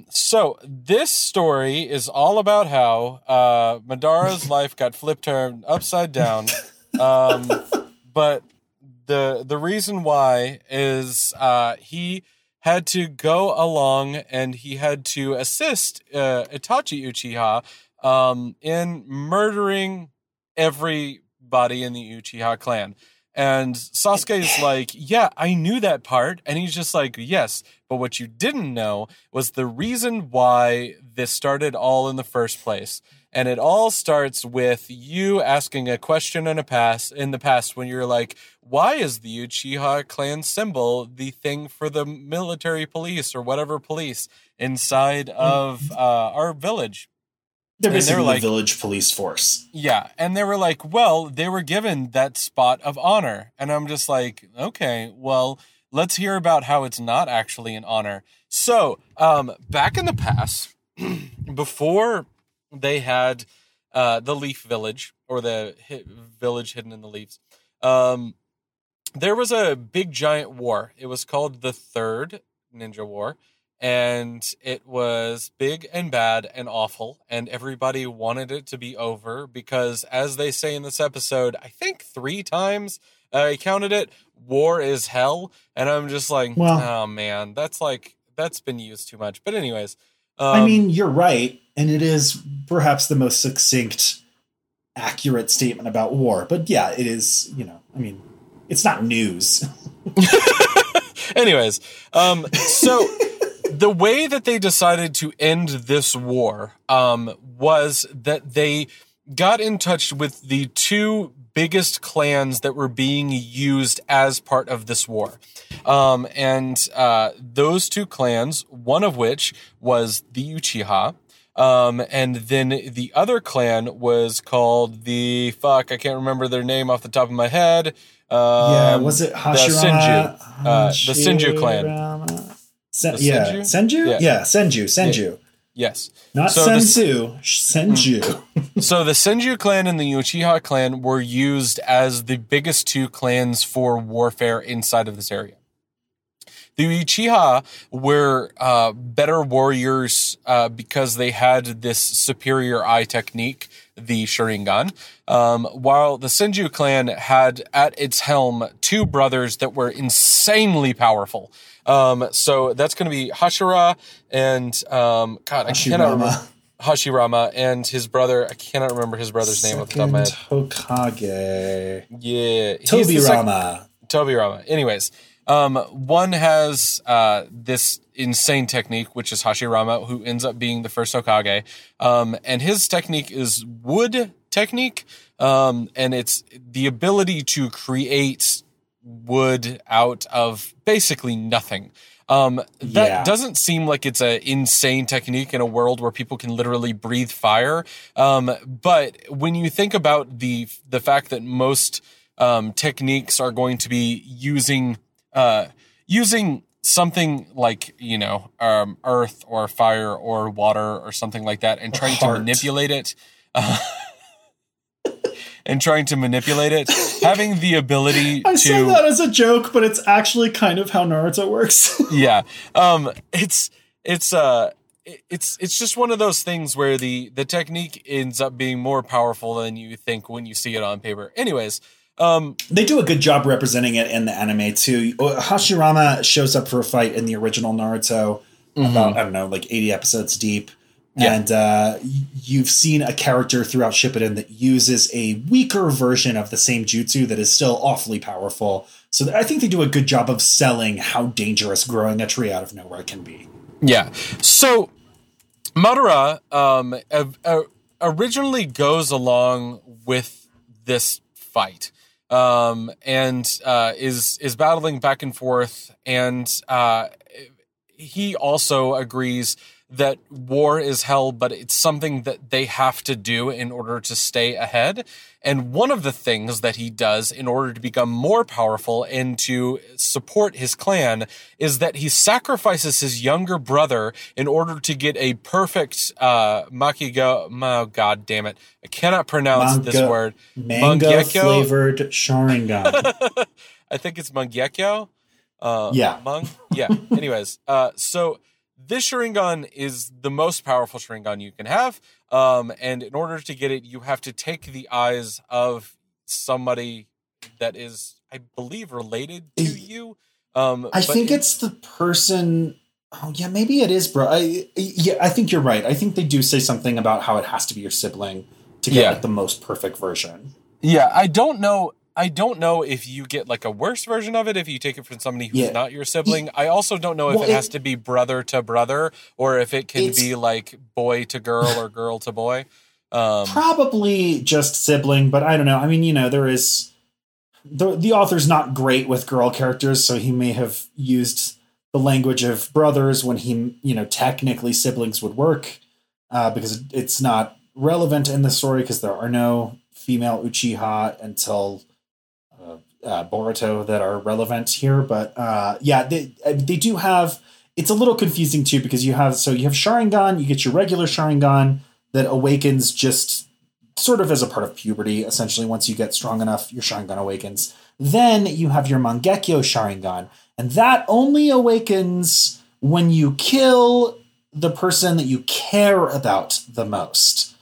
So this story is all about how Madara's life got flipped upside down. But the reason why is he had to go along and he had to assist Itachi Uchiha in murdering everybody in the Uchiha clan. And Sasuke's like, yeah, I knew that part. And he's just like, yes, but what you didn't know was the reason why this started all in the first place. And it all starts with you asking a question in the past when you're like, why is the Uchiha clan symbol the thing for the military police or whatever police inside of our village? They're basically the village police force. Yeah. And they were like, well, they were given that spot of honor. And I'm just like, okay, well, let's hear about how it's not actually an honor. So back in the past, before they had the Leaf Village or the village hidden in the leaves, there was a big giant war. It was called the Third Ninja War. And it was big and bad and awful, and everybody wanted it to be over because, as they say in this episode, I think 3 times I counted it, war is hell. And I'm just like, wow. Oh man, that's been used too much. But anyways. I mean, you're right. And it is perhaps the most succinct, accurate statement about war. But yeah, it is, I mean, it's not news. Anyways. So... The way that they decided to end this war was that they got in touch with the 2 biggest clans that were being used as part of this war. And those 2 clans, one of which was the Uchiha, and then the other clan was called the... Fuck, I can't remember their name off the top of my head. Was it Hashirama? The Senju clan. Senju? Yeah, Senju. Yeah. Yes. Not so Senju. So the Senju clan and the Uchiha clan were used as the biggest 2 clans for warfare inside of this area. The Uchiha were better warriors because they had this superior eye technique, the Sharingan, while the Senju clan had at its helm 2 brothers that were insanely powerful. So that's going to be Hashira and, Hashirama and his brother. I cannot remember his brother's name off the top of my head. Hokage. Yeah. Tobi Rama. Anyways, one has, this insane technique, which is Hashirama, who ends up being the first Hokage. And his technique is wood technique. And it's the ability to create wood out of basically nothing. That doesn't seem like it's an insane technique in a world where people can literally breathe fire. But when you think about the fact that most techniques are going to be using something like, earth or fire or water or something like that and trying to manipulate it. Having the ability I say that as a joke, but it's actually kind of how Naruto works. Yeah. It's just one of those things where the technique ends up being more powerful than you think when you see it on paper. Anyways, they do a good job representing it in the anime too. Hashirama shows up for a fight in the original Naruto about, I don't know, like 80 episodes deep. Yeah. And you've seen a character throughout Shippuden that uses a weaker version of the same jutsu that is still awfully powerful. So I think they do a good job of selling how dangerous growing a tree out of nowhere can be. Yeah. So Madara originally goes along with this fight and is battling back and forth. And he also agrees that war is hell, but it's something that they have to do in order to stay ahead. And one of the things that he does in order to become more powerful and to support his clan is that he sacrifices his younger brother in order to get a perfect I cannot pronounce this word. Mango-flavored Sharingan. I think it's Mangekyo. Anyways, so... This Sharingan is the most powerful Sharingan you can have. And in order to get it, you have to take the eyes of somebody that is, I believe, related to you. I think it's the person... Oh, yeah, maybe it is, bro. I think you're right. I think they do say something about how it has to be your sibling to get like, the most perfect version. Yeah, I don't know if you get like a worse version of it if you take it from somebody who's not your sibling. I also don't know if it has to be brother to brother or if it can be like boy to girl or girl to boy. Probably just sibling, but I don't know. I mean, there is the author's not great with girl characters, so he may have used the language of brothers when he, technically siblings would work because it's not relevant in the story because there are no female Uchiha until Boruto that are relevant here. But yeah, they do have. It's a little confusing too because you have Sharingan. You get your regular Sharingan that awakens just sort of as a part of puberty. Essentially, once you get strong enough, your Sharingan awakens. Then you have your Mangekyo Sharingan, and that only awakens when you kill the person that you care about the most,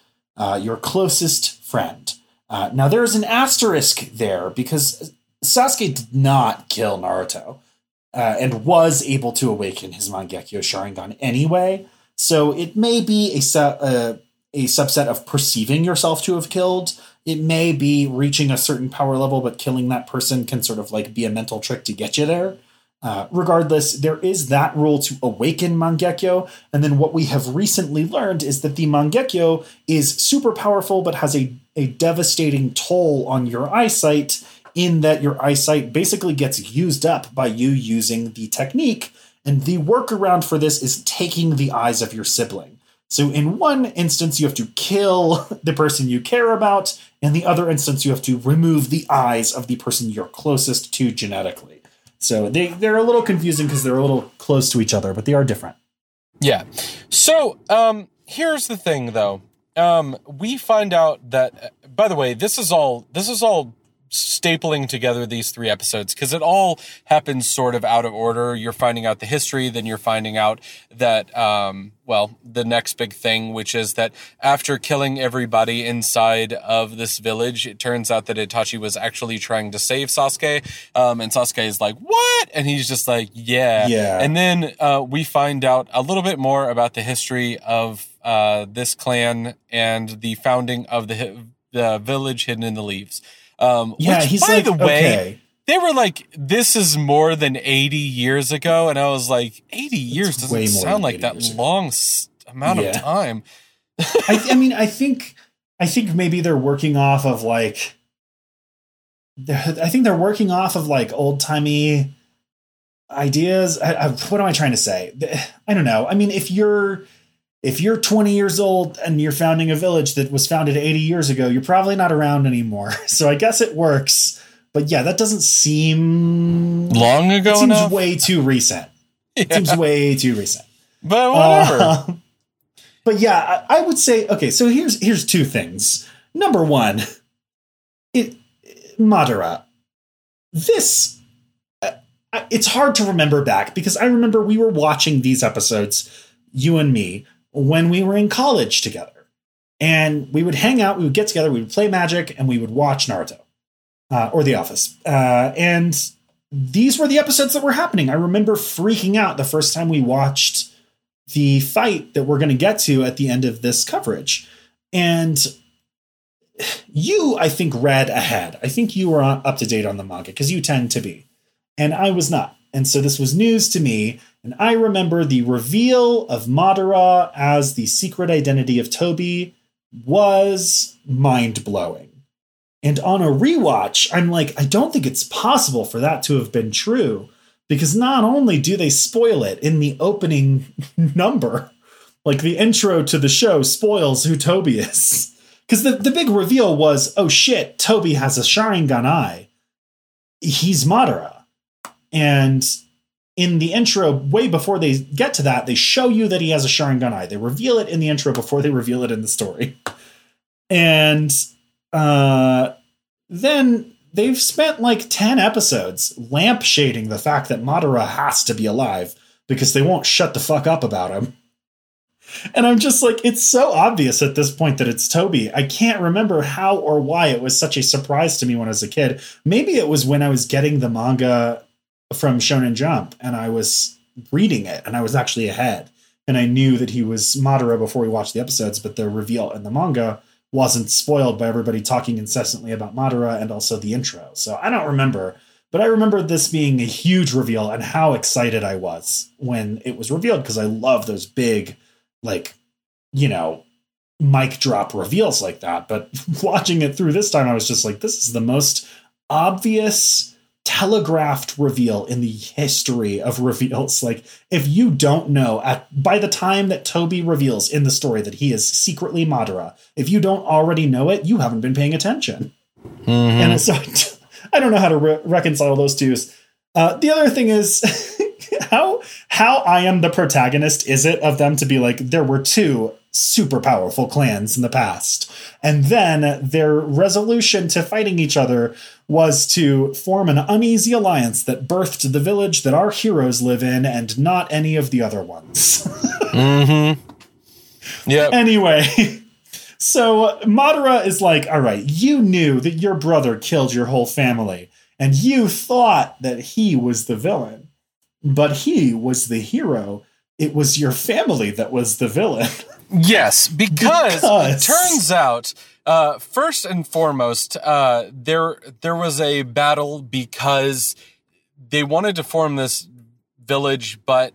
your closest friend. Now, there is an asterisk there because Sasuke did not kill Naruto and was able to awaken his Mangekyo Sharingan anyway. So it may be a subset of perceiving yourself to have killed. It may be reaching a certain power level, but killing that person can sort of like be a mental trick to get you there. Regardless, there is that rule to awaken Mangekyo, and then what we have recently learned is that the Mangekyo is super powerful but has a devastating toll on your eyesight, in that your eyesight basically gets used up by you using the technique, and the workaround for this is taking the eyes of your sibling. So in one instance, you have to kill the person you care about, in the other instance, you have to remove the eyes of the person you're closest to genetically. So they're a little confusing because they're a little close to each other, but they are different. Yeah. So here's the thing, though. We find out that, by the way, this is all stapling together these three episodes because it all happens sort of out of order. You're finding out the history, then you're finding out that, the next big thing, which is that after killing everybody inside of this village, it turns out that Itachi was actually trying to save Sasuke. And Sasuke is like, what? And he's just like, yeah. And then we find out a little bit more about the history of this clan and the founding of the village hidden in the leaves. Which, he's by like, the way, okay. They were like, this is more than 80 years ago. And I was like, 80 years doesn't sound like that long amount of time. I think maybe they're working off of like, old timey ideas. What am I trying to say? I don't know. I mean, if you're 20 years old and you're founding a village that was founded 80 years ago, you're probably not around anymore. So I guess it works. But yeah, that doesn't seem long ago. It seems enough. Way too recent. Yeah. It seems way too recent. But whatever. But yeah, I would say, okay, so here's two things. Number one, Madara. This, it's hard to remember back because I remember we were watching these episodes, you and me, when we were in college together, and we would hang out, we would get together, we would play Magic, and we would watch Naruto or The Office. And these were the episodes that were happening. I remember freaking out the first time we watched the fight that we're going to get to at the end of this coverage. And you, I think, read ahead. I think you were up to date on the manga because you tend to be, and I was not. And so this was news to me. And I remember the reveal of Madara as the secret identity of Tobi was mind-blowing. And on a rewatch, I'm like, I don't think it's possible for that to have been true, because not only do they spoil it in the opening number, like the intro to the show spoils who Tobi is. Because the big reveal was, oh shit, Tobi has a Sharingan eye. He's Madara. And in the intro, way before they get to that, they show you that he has a Sharingan eye. They reveal it in the intro before they reveal it in the story. And then they've spent like 10 episodes lampshading the fact that Madara has to be alive because they won't shut the fuck up about him. And I'm just like, it's so obvious at this point that it's Tobi. I can't remember how or why it was such a surprise to me when I was a kid. Maybe it was when I was getting the manga from Shonen Jump and I was reading it and I was actually ahead and I knew that he was Madara before we watched the episodes, but the reveal in the manga wasn't spoiled by everybody talking incessantly about Madara and also the intro. So I don't remember, but I remember this being a huge reveal and how excited I was when it was revealed. Cause I love those big, like, you know, mic drop reveals like that. But watching it through this time, I was just like, this is the most obvious telegraphed reveal in the history of reveals. Like, if you don't know, by the time that Tobi reveals in the story that he is secretly Madara, if you don't already know it, you haven't been paying attention. Mm-hmm. And so I don't know how to reconcile those two. The other thing is how I Am the Protagonist is it of them to be like, there were two super powerful clans in the past, and then their resolution to fighting each other was to form an uneasy alliance that birthed the village that our heroes live in and not any of the other ones. Mm-hmm. Yeah. Anyway, so Madara is like, all right, you knew that your brother killed your whole family and you thought that he was the villain, but he was the hero. It was your family that was the villain. Yes, because it turns out, first and foremost, there was a battle because they wanted to form this village, but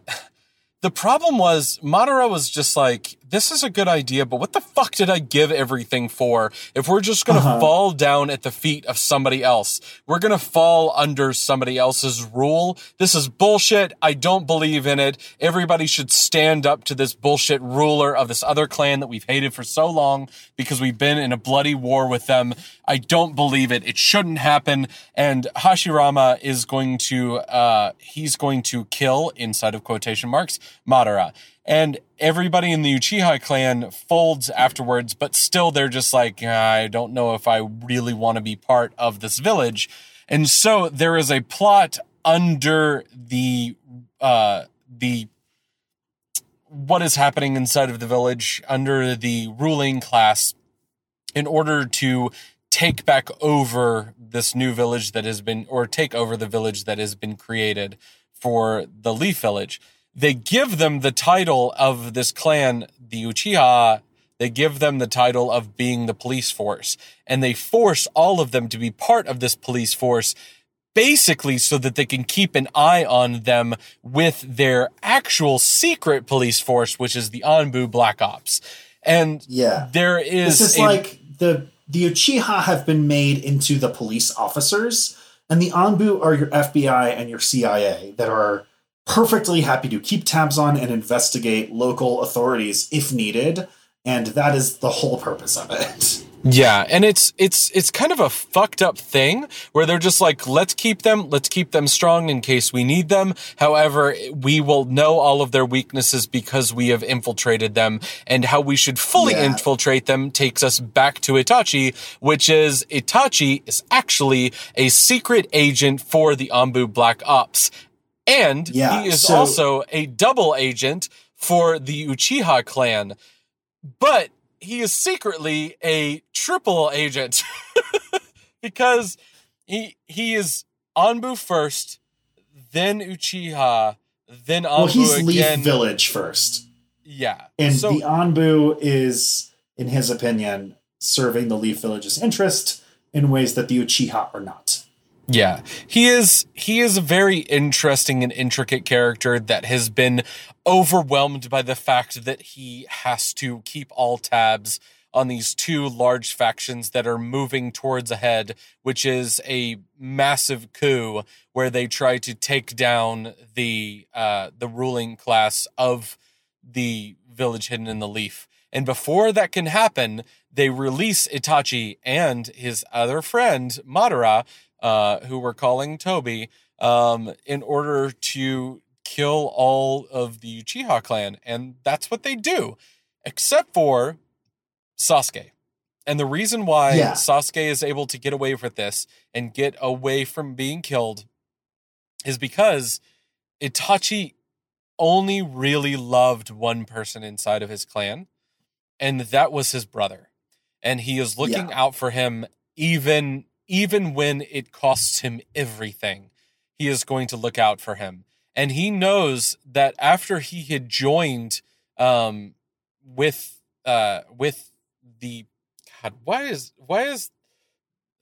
the problem was Madara was just like, this is a good idea, but what the fuck did I give everything for? If we're just going to fall down at the feet of somebody else, we're going to fall under somebody else's rule. This is bullshit. I don't believe in it. Everybody should stand up to this bullshit ruler of this other clan that we've hated for so long because we've been in a bloody war with them. I don't believe it. It shouldn't happen. And Hashirama is going to, he's going to kill, inside of quotation marks, Madara. And everybody in the Uchiha clan folds afterwards, but still they're just like, I don't know if I really want to be part of this village. And so there is a plot under the what is happening inside of the village under the ruling class in order to take back over this new village that has been, or take over the village that has been created for the Leaf Village. They give them the title of this clan, the Uchiha. They give them the title of being the police force. And they force all of them to be part of this police force, basically so that they can keep an eye on them with their actual secret police force, which is the Anbu Black Ops. And yeah, there is... This is like the Uchiha have been made into the police officers, and the Anbu are your FBI and your CIA that are... perfectly happy to keep tabs on and investigate local authorities if needed. And that is the whole purpose of it. Yeah. And it's kind of a fucked up thing where they're just like, let's keep them strong in case we need them. However, we will know all of their weaknesses because we have infiltrated them, and how we should fully infiltrate them takes us back to Itachi, which is actually a secret agent for the Anbu Black Ops. And he is also a double agent for the Uchiha clan, but he is secretly a triple agent because he is Anbu first, then Uchiha, then Anbu. Well, he's again. Leaf Village first. Yeah. And so, the Anbu is, in his opinion, serving the Leaf Village's interest in ways that the Uchiha are not. Yeah, he is a very interesting and intricate character that has been overwhelmed by the fact that he has to keep all tabs on these two large factions that are moving towards ahead, which is a massive coup where they try to take down the ruling class of the village hidden in the leaf. And before that can happen, they release Itachi and his other friend, Madara, who we're calling Tobi, in order to kill all of the Uchiha clan. And that's what they do, except for Sasuke. And the reason why Sasuke is able to get away with this and get away from being killed is because Itachi only really loved one person inside of his clan, and that was his brother. And he is looking out for him even when it costs him everything. He is going to look out for him. And he knows that after he had joined with the... God, why is...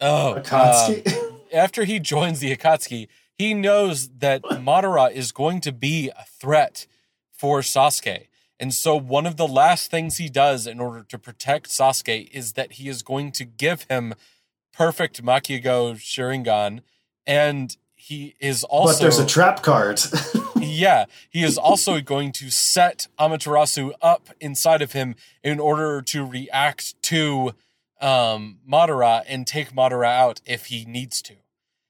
Oh, Akatsuki. After he joins the Akatsuki, he knows that Madara is going to be a threat for Sasuke. And so one of the last things he does in order to protect Sasuke is that he is going to give him perfect Mangekyo Sharingan, and he is also... But there's a trap card. Yeah, he is also going to set Amaterasu up inside of him in order to react to Madara and take Madara out if he needs to.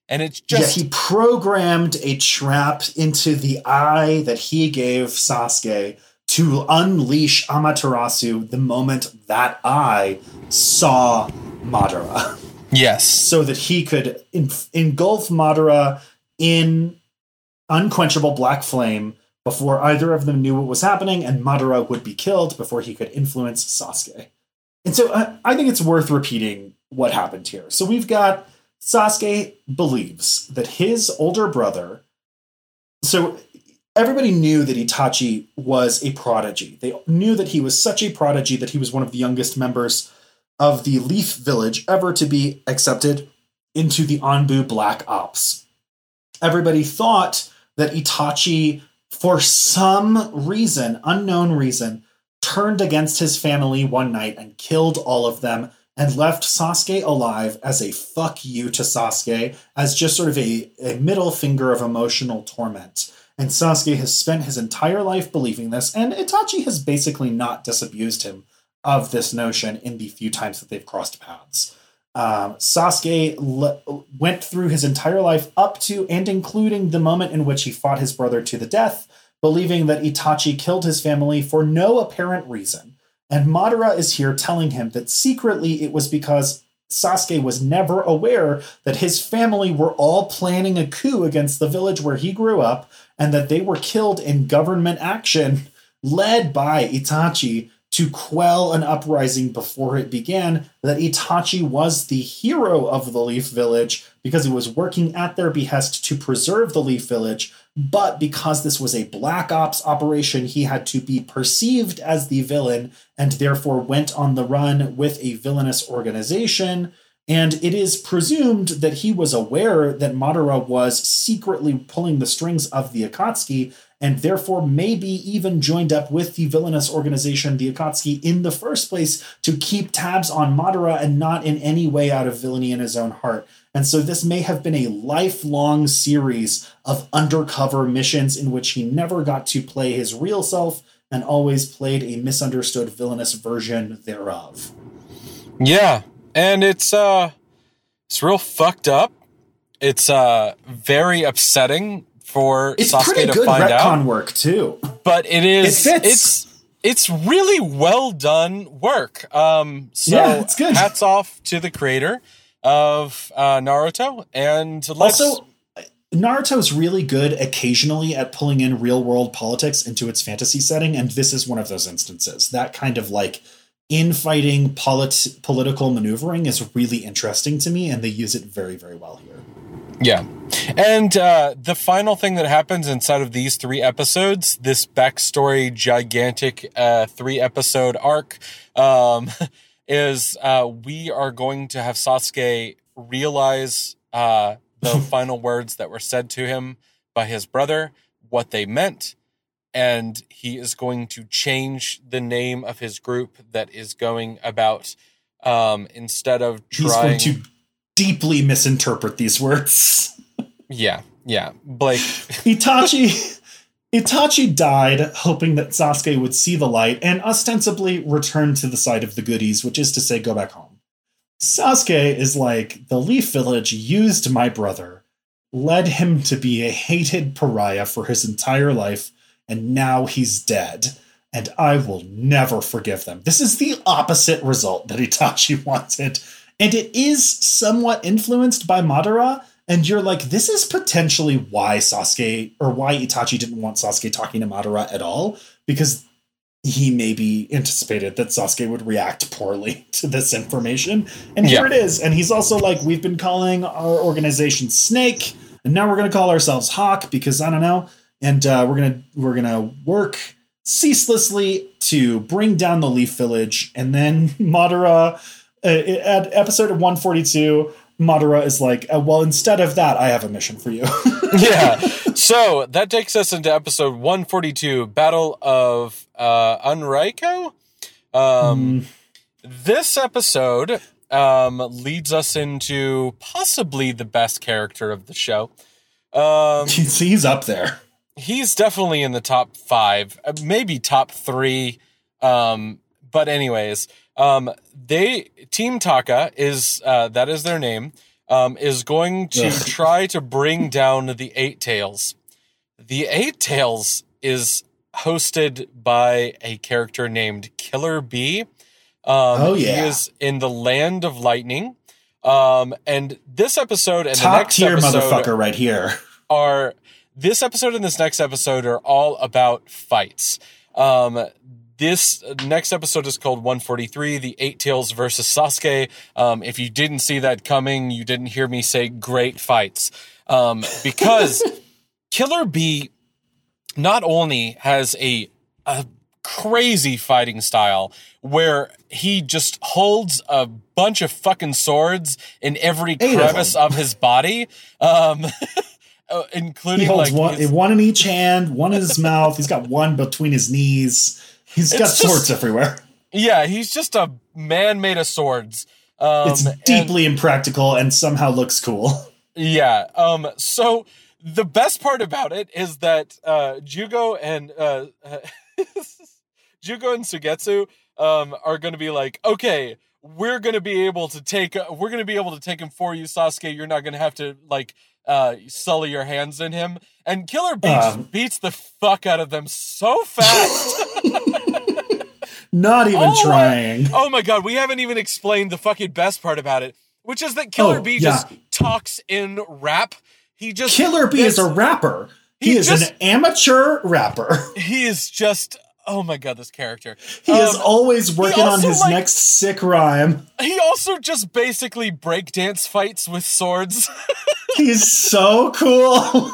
And it's just... Yeah, he programmed a trap into the eye that he gave Sasuke to unleash Amaterasu the moment that eye saw Madara. Yes. So that he could engulf Madara in unquenchable black flame before either of them knew what was happening, and Madara would be killed before he could influence Sasuke. And so I think it's worth repeating what happened here. So we've got Sasuke believes that his older brother... So everybody knew that Itachi was a prodigy. They knew that he was such a prodigy that he was one of the youngest members of the Leaf Village ever to be accepted into the Anbu Black Ops. Everybody thought that Itachi, for some reason, unknown reason, turned against his family one night and killed all of them and left Sasuke alive as a fuck you to Sasuke, as just sort of a middle finger of emotional torment. And Sasuke has spent his entire life believing this, and Itachi has basically not disabused him of this notion in the few times that they've crossed paths. Sasuke went through his entire life up to and including the moment in which he fought his brother to the death, believing that Itachi killed his family for no apparent reason. And Madara is here telling him that secretly it was because Sasuke was never aware that his family were all planning a coup against the village where he grew up, and that they were killed in government action led by Itachi to quell an uprising before it began, that Itachi was the hero of the Leaf Village because he was working at their behest to preserve the Leaf Village, but because this was a Black Ops operation, he had to be perceived as the villain and therefore went on the run with a villainous organization. And it is presumed that he was aware that Madara was secretly pulling the strings of the Akatsuki, and therefore maybe even joined up with the villainous organization, the Akatsuki, in the first place to keep tabs on Madara and not in any way out of villainy in his own heart. And so this may have been a lifelong series of undercover missions in which he never got to play his real self and always played a misunderstood villainous version thereof. Yeah, and it's real fucked up. It's very upsetting for it's Sasuke to find out. It's pretty good retcon work too. But it is it's really well done work. So yeah, it's good. Hats off to the creator of Naruto, and also Naruto's really good occasionally at pulling in real world politics into its fantasy setting, and this is one of those instances. That kind of like infighting political maneuvering is really interesting to me, and they use it very, very well here. Yeah. And the final thing that happens inside of these three episodes, this backstory gigantic three-episode arc, is we are going to have Sasuke realize the final words that were said to him by his brother, what they meant, and he is going to change the name of his group that is going about instead of trying... He's going to deeply misinterpret these words. Yeah. Blake. Itachi died hoping that Sasuke would see the light and ostensibly return to the side of the goodies, which is to say, go back home. Sasuke is like, the Leaf Village used my brother, led him to be a hated pariah for his entire life, and now he's dead, and I will never forgive them. This is the opposite result that Itachi wanted, and it is somewhat influenced by Madara. And you're like, this is potentially why Sasuke or why Itachi didn't want Sasuke talking to Madara at all, because he maybe anticipated that Sasuke would react poorly to this information. And here it is. And he's also like, we've been calling our organization Snake, and now we're going to call ourselves Hawk because I don't know. And we're going to work ceaselessly to bring down the Leaf Village. And then Madara at episode 142, Madara is like, well, instead of that, I have a mission for you. Yeah. So that takes us into episode 142, Battle of Unraiko. This episode leads us into possibly the best character of the show, He's up there. He's definitely in the top 5, maybe top 3. But anyways, Team Taka is, that is their name, is going to try to bring down the Eight Tails. The Eight Tails is hosted by a character named Killer B. He is in the Land of Lightning. And this episode and top the next tier episode motherfucker right here are this episode and this next episode are all about fights. This next episode is called 143, The Eight Tails versus Sasuke. If you didn't see that coming, you didn't hear me say great fights. Because Killer B not only has a crazy fighting style where he just holds a bunch of fucking swords in every crevice of his body, including he holds like one in each hand, one in his mouth. He's got one between his knees. He's got swords everywhere. Yeah, he's just a man made of swords. It's deeply impractical and somehow looks cool. Yeah. So the best part about it is that Jugo and Jugo and Suigetsu are going to be like, okay, we're going to be able to take him for you, Sasuke. You're not going to have to like sully your hands in him. And Killer B beats the fuck out of them so fast. Not even trying. Oh my God. We haven't even explained the fucking best part about it, which is that Killer B just talks in rap. Killer B is a rapper. He is an amateur rapper. He is just, oh my God, this character. He is always working on his next sick rhyme. He also just basically breakdance fights with swords. He's so cool.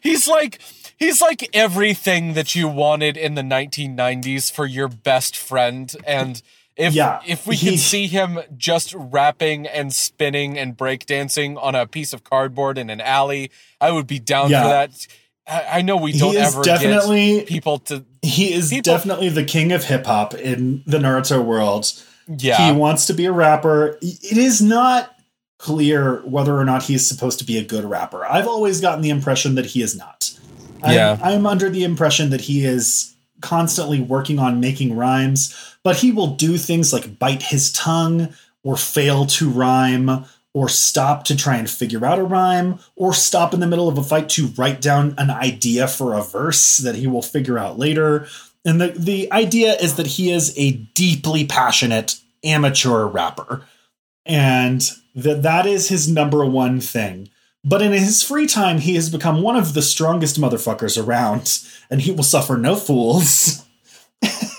He's like everything that you wanted in the 1990s for your best friend. And if we could see him just rapping and spinning and breakdancing on a piece of cardboard in an alley, I would be down for that. I know we don't ever get people to... He is definitely the king of hip-hop in the Naruto world. Yeah. He wants to be a rapper. It is not clear whether or not he's supposed to be a good rapper. I've always gotten the impression that he is not. Yeah. I'm under the impression that he is constantly working on making rhymes, but he will do things like bite his tongue or fail to rhyme or stop to try and figure out a rhyme or stop in the middle of a fight to write down an idea for a verse that he will figure out later. And the idea is that he is a deeply passionate amateur rapper, and that is his number one thing. But in his free time, he has become one of the strongest motherfuckers around, and he will suffer no fools.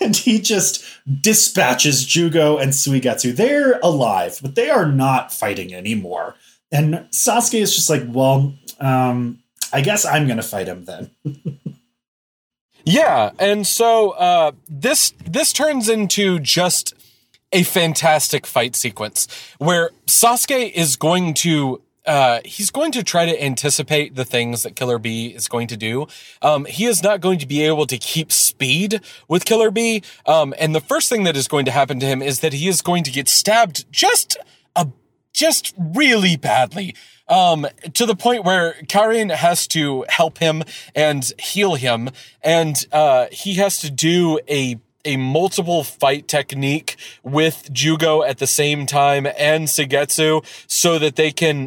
And he just dispatches Jugo and Suigetsu. They're alive, but they are not fighting anymore. And Sasuke is just like, well, I guess I'm going to fight him then. Yeah, and so this turns into just a fantastic fight sequence where Sasuke is going to... he's going to try to anticipate the things that Killer B is going to do. He is not going to be able to keep speed with Killer B. And the first thing that is going to happen to him is that he is going to get stabbed just really badly. To the point where Karin has to help him and heal him. And, he has to do a multiple fight technique with Jugo at the same time and Suigetsu so that they can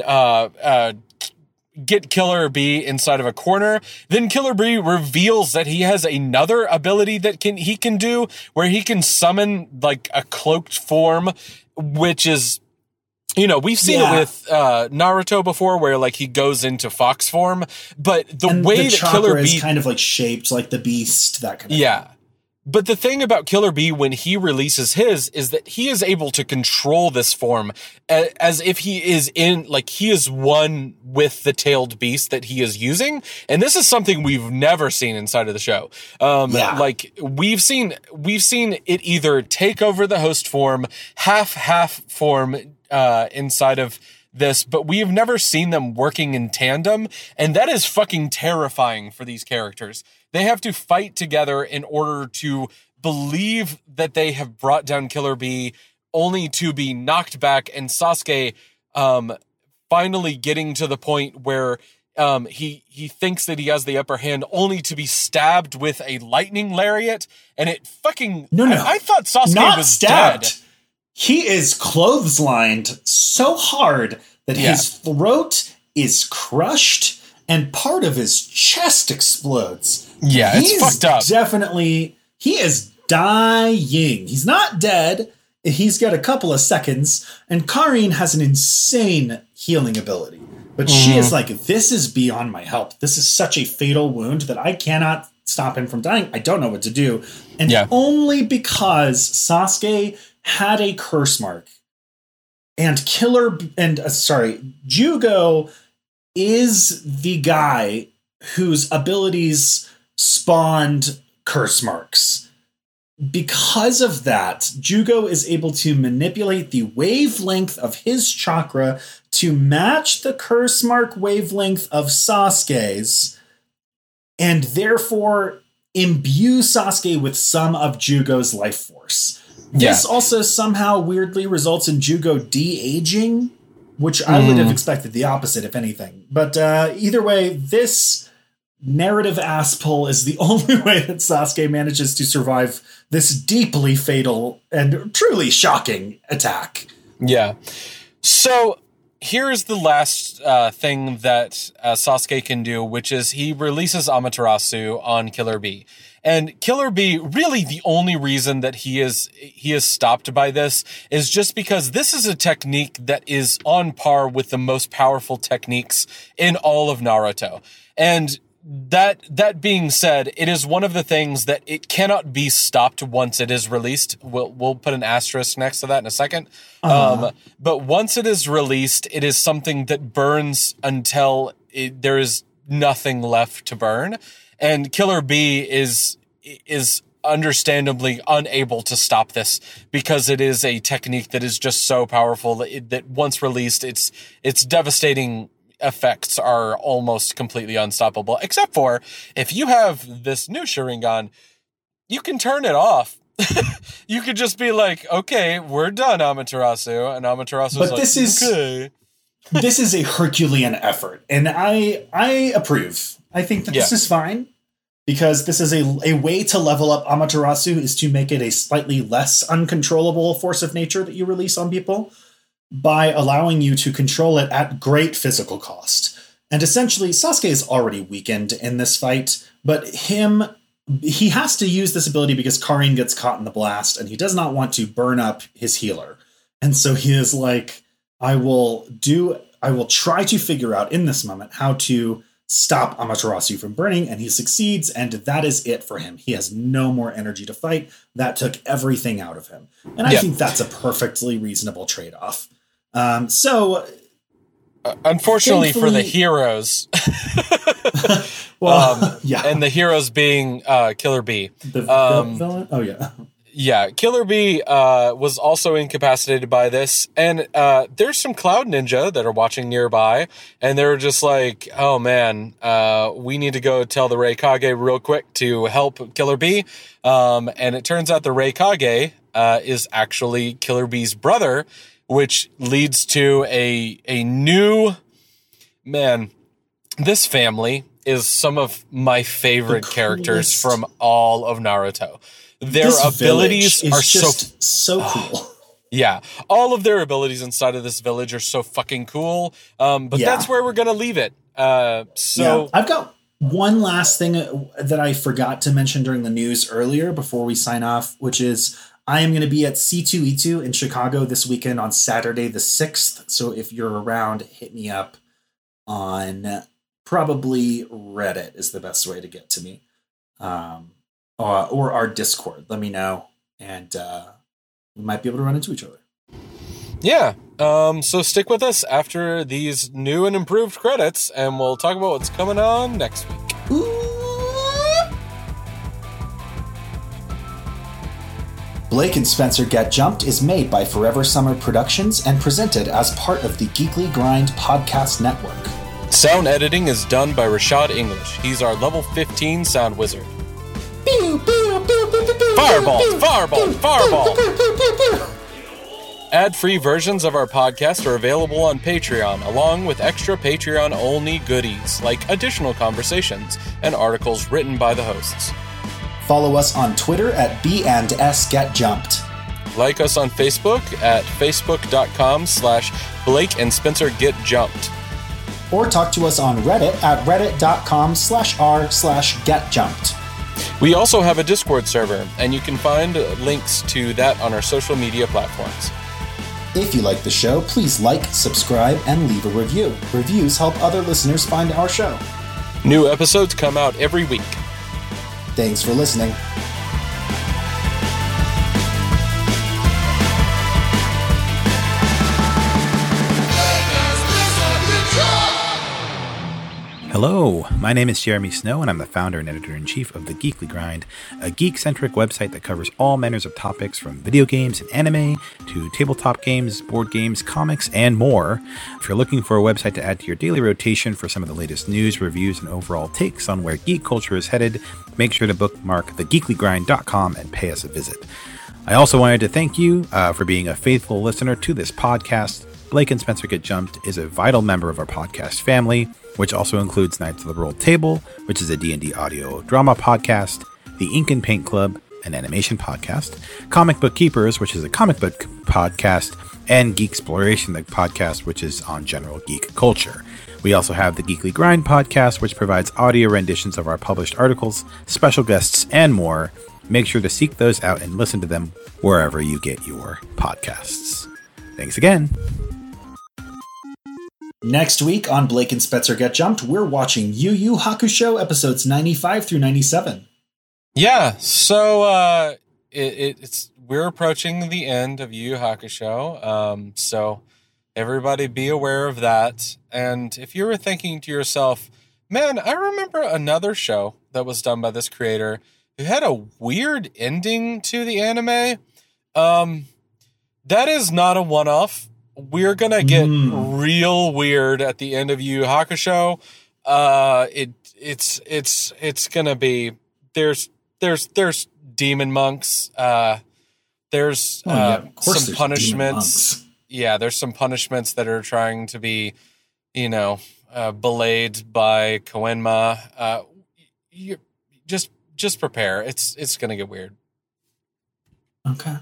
get Killer B inside of a corner. Then Killer B reveals that he has another ability that he can do where he can summon like a cloaked form, which is, you know, we've seen it with Naruto before where like he goes into fox form, but the way that Killer B is kind of like shaped like the beast, that kind of thing. But the thing about Killer B when he releases his is that he is able to control this form as if he is one with the tailed beast that he is using. And this is something we've never seen inside of the show. Like we've seen it either take over the host form, half form, inside of this, but we have never seen them working in tandem. And that is fucking terrifying for these characters. They have to fight together in order to believe that they have brought down Killer B, only to be knocked back. And Sasuke finally getting to the point where he thinks that he has the upper hand only to be stabbed with a lightning lariat. And it fucking... No, no. I thought Sasuke not was stabbed. Dead. He is clotheslined so hard that his throat is crushed and part of his chest explodes. Yeah, it's fucked up. Definitely, he is dying. He's not dead. He's got a couple of seconds. And Karin has an insane healing ability. But she is like, this is beyond my help. This is such a fatal wound that I cannot stop him from dying. I don't know what to do. And only because Sasuke... had a curse mark, and Jugo is the guy whose abilities spawned curse marks. Because of that, Jugo is able to manipulate the wavelength of his chakra to match the curse mark wavelength of Sasuke's, and therefore imbue Sasuke with some of Jugo's life force. This also somehow weirdly results in Jugo de-aging, which I would have expected the opposite, if anything. But either way, this narrative ass pull is the only way that Sasuke manages to survive this deeply fatal and truly shocking attack. Yeah. So here's the last thing that Sasuke can do, which is he releases Amaterasu on Killer B. And Killer B, really the only reason that he is stopped by this is just because this is a technique that is on par with the most powerful techniques in all of Naruto. And that being said, it is one of the things that it cannot be stopped once it is released. We'll put an asterisk next to that in a second. But once it is released, it is something that burns until there is nothing left to burn. And Killer B is understandably unable to stop this because it is a technique that is just so powerful that once released, its devastating effects are almost completely unstoppable. Except for if you have this new Sharingan, you can turn it off. You could just be like, okay, we're done, Amaterasu. And Amaterasu is like, okay. This is a Herculean effort, and I approve. I think that this is fine, because this is a way to level up Amaterasu is to make it a slightly less uncontrollable force of nature that you release on people by allowing you to control it at great physical cost. And essentially, Sasuke is already weakened in this fight, but he has to use this ability because Karin gets caught in the blast, and he does not want to burn up his healer. And so he is like, I will try to figure out in this moment how to stop Amaterasu from burning, and he succeeds, and that is it for him. He has no more energy to fight. That took everything out of him. And I think that's a perfectly reasonable trade-off. Unfortunately for the heroes. And the heroes being Killer B. The villain? Oh, yeah. Yeah, Killer B was also incapacitated by this, and there's some Cloud Ninja that are watching nearby, and they're just like, oh man, we need to go tell the Raikage real quick to help Killer B, and it turns out the Raikage is actually Killer B's brother, which leads to a new... Man, this family is some of my favorite characters from all of Naruto. Their abilities are just so cool. Yeah. All of their abilities inside of this village are so fucking cool. But that's where we're going to leave it. I've got one last thing that I forgot to mention during the news earlier before we sign off, which is I am going to be at C2E2 in Chicago this weekend on Saturday the 6th. So if you're around, hit me up on probably Reddit is the best way to get to me. Or our Discord. Let me know, and we might be able to run into each other. Yeah. So stick with us after these new and improved credits, and we'll talk about what's coming on next week. Blake and Spencer Get Jumped is made by Forever Summer Productions and presented as part of the Geekly Grind podcast network. Sound editing is done by Rashad English. He's our level 15 sound wizard. Fireball! Fireball! Fireball! Ad-free versions of our podcast are available on Patreon, along with extra Patreon-only goodies like additional conversations and articles written by the hosts. Follow us on Twitter at B&S Get Jumped. Like us on Facebook at facebook.com/Blake and Spencer Get Jumped. Or talk to us on Reddit at reddit.com/r/Get Jumped. We also have a Discord server, and you can find links to that on our social media platforms. If you like the show, please like, subscribe, and leave a review. Reviews help other listeners find our show. New episodes come out every week. Thanks for listening. Hello, my name is Jeremy Snow, and I'm the founder and editor-in-chief of the Geekly Grind, a geek-centric website that covers all manners of topics from video games and anime to tabletop games, board games, comics, and more. If you're looking for a website to add to your daily rotation for some of the latest news, reviews, and overall takes on where geek culture is headed, make sure to bookmark thegeeklygrind.com and pay us a visit. I also wanted to thank you for being a faithful listener to this podcast. Blake and Spencer Get Jumped is a vital member of our podcast family, which also includes Knights of the Roll Table, which is a D&D audio drama podcast, the Ink and Paint Club, an animation podcast, Comic Book Keepers, which is a comic book podcast, and Geek Exploration, the podcast, which is on general geek culture. We also have the Geekly Grind podcast, which provides audio renditions of our published articles, special guests, and more. Make sure to seek those out and listen to them wherever you get your podcasts. Thanks again. Next week on Blake and Spencer Get Jumped, we're watching Yu Yu Hakusho episodes 95 through 97. Yeah, so we're approaching the end of Yu Yu Hakusho, so everybody be aware of that. And if you were thinking to yourself, man, I remember another show that was done by this creator who had a weird ending to the anime, that is not a one-off. We're going to get real weird at the end of Yu Yu Hakusho. It's going to be, there's demon monks. There's punishments. Yeah. There's some punishments that are trying to be, belayed by Koenma. You just prepare. It's going to get weird. Okay.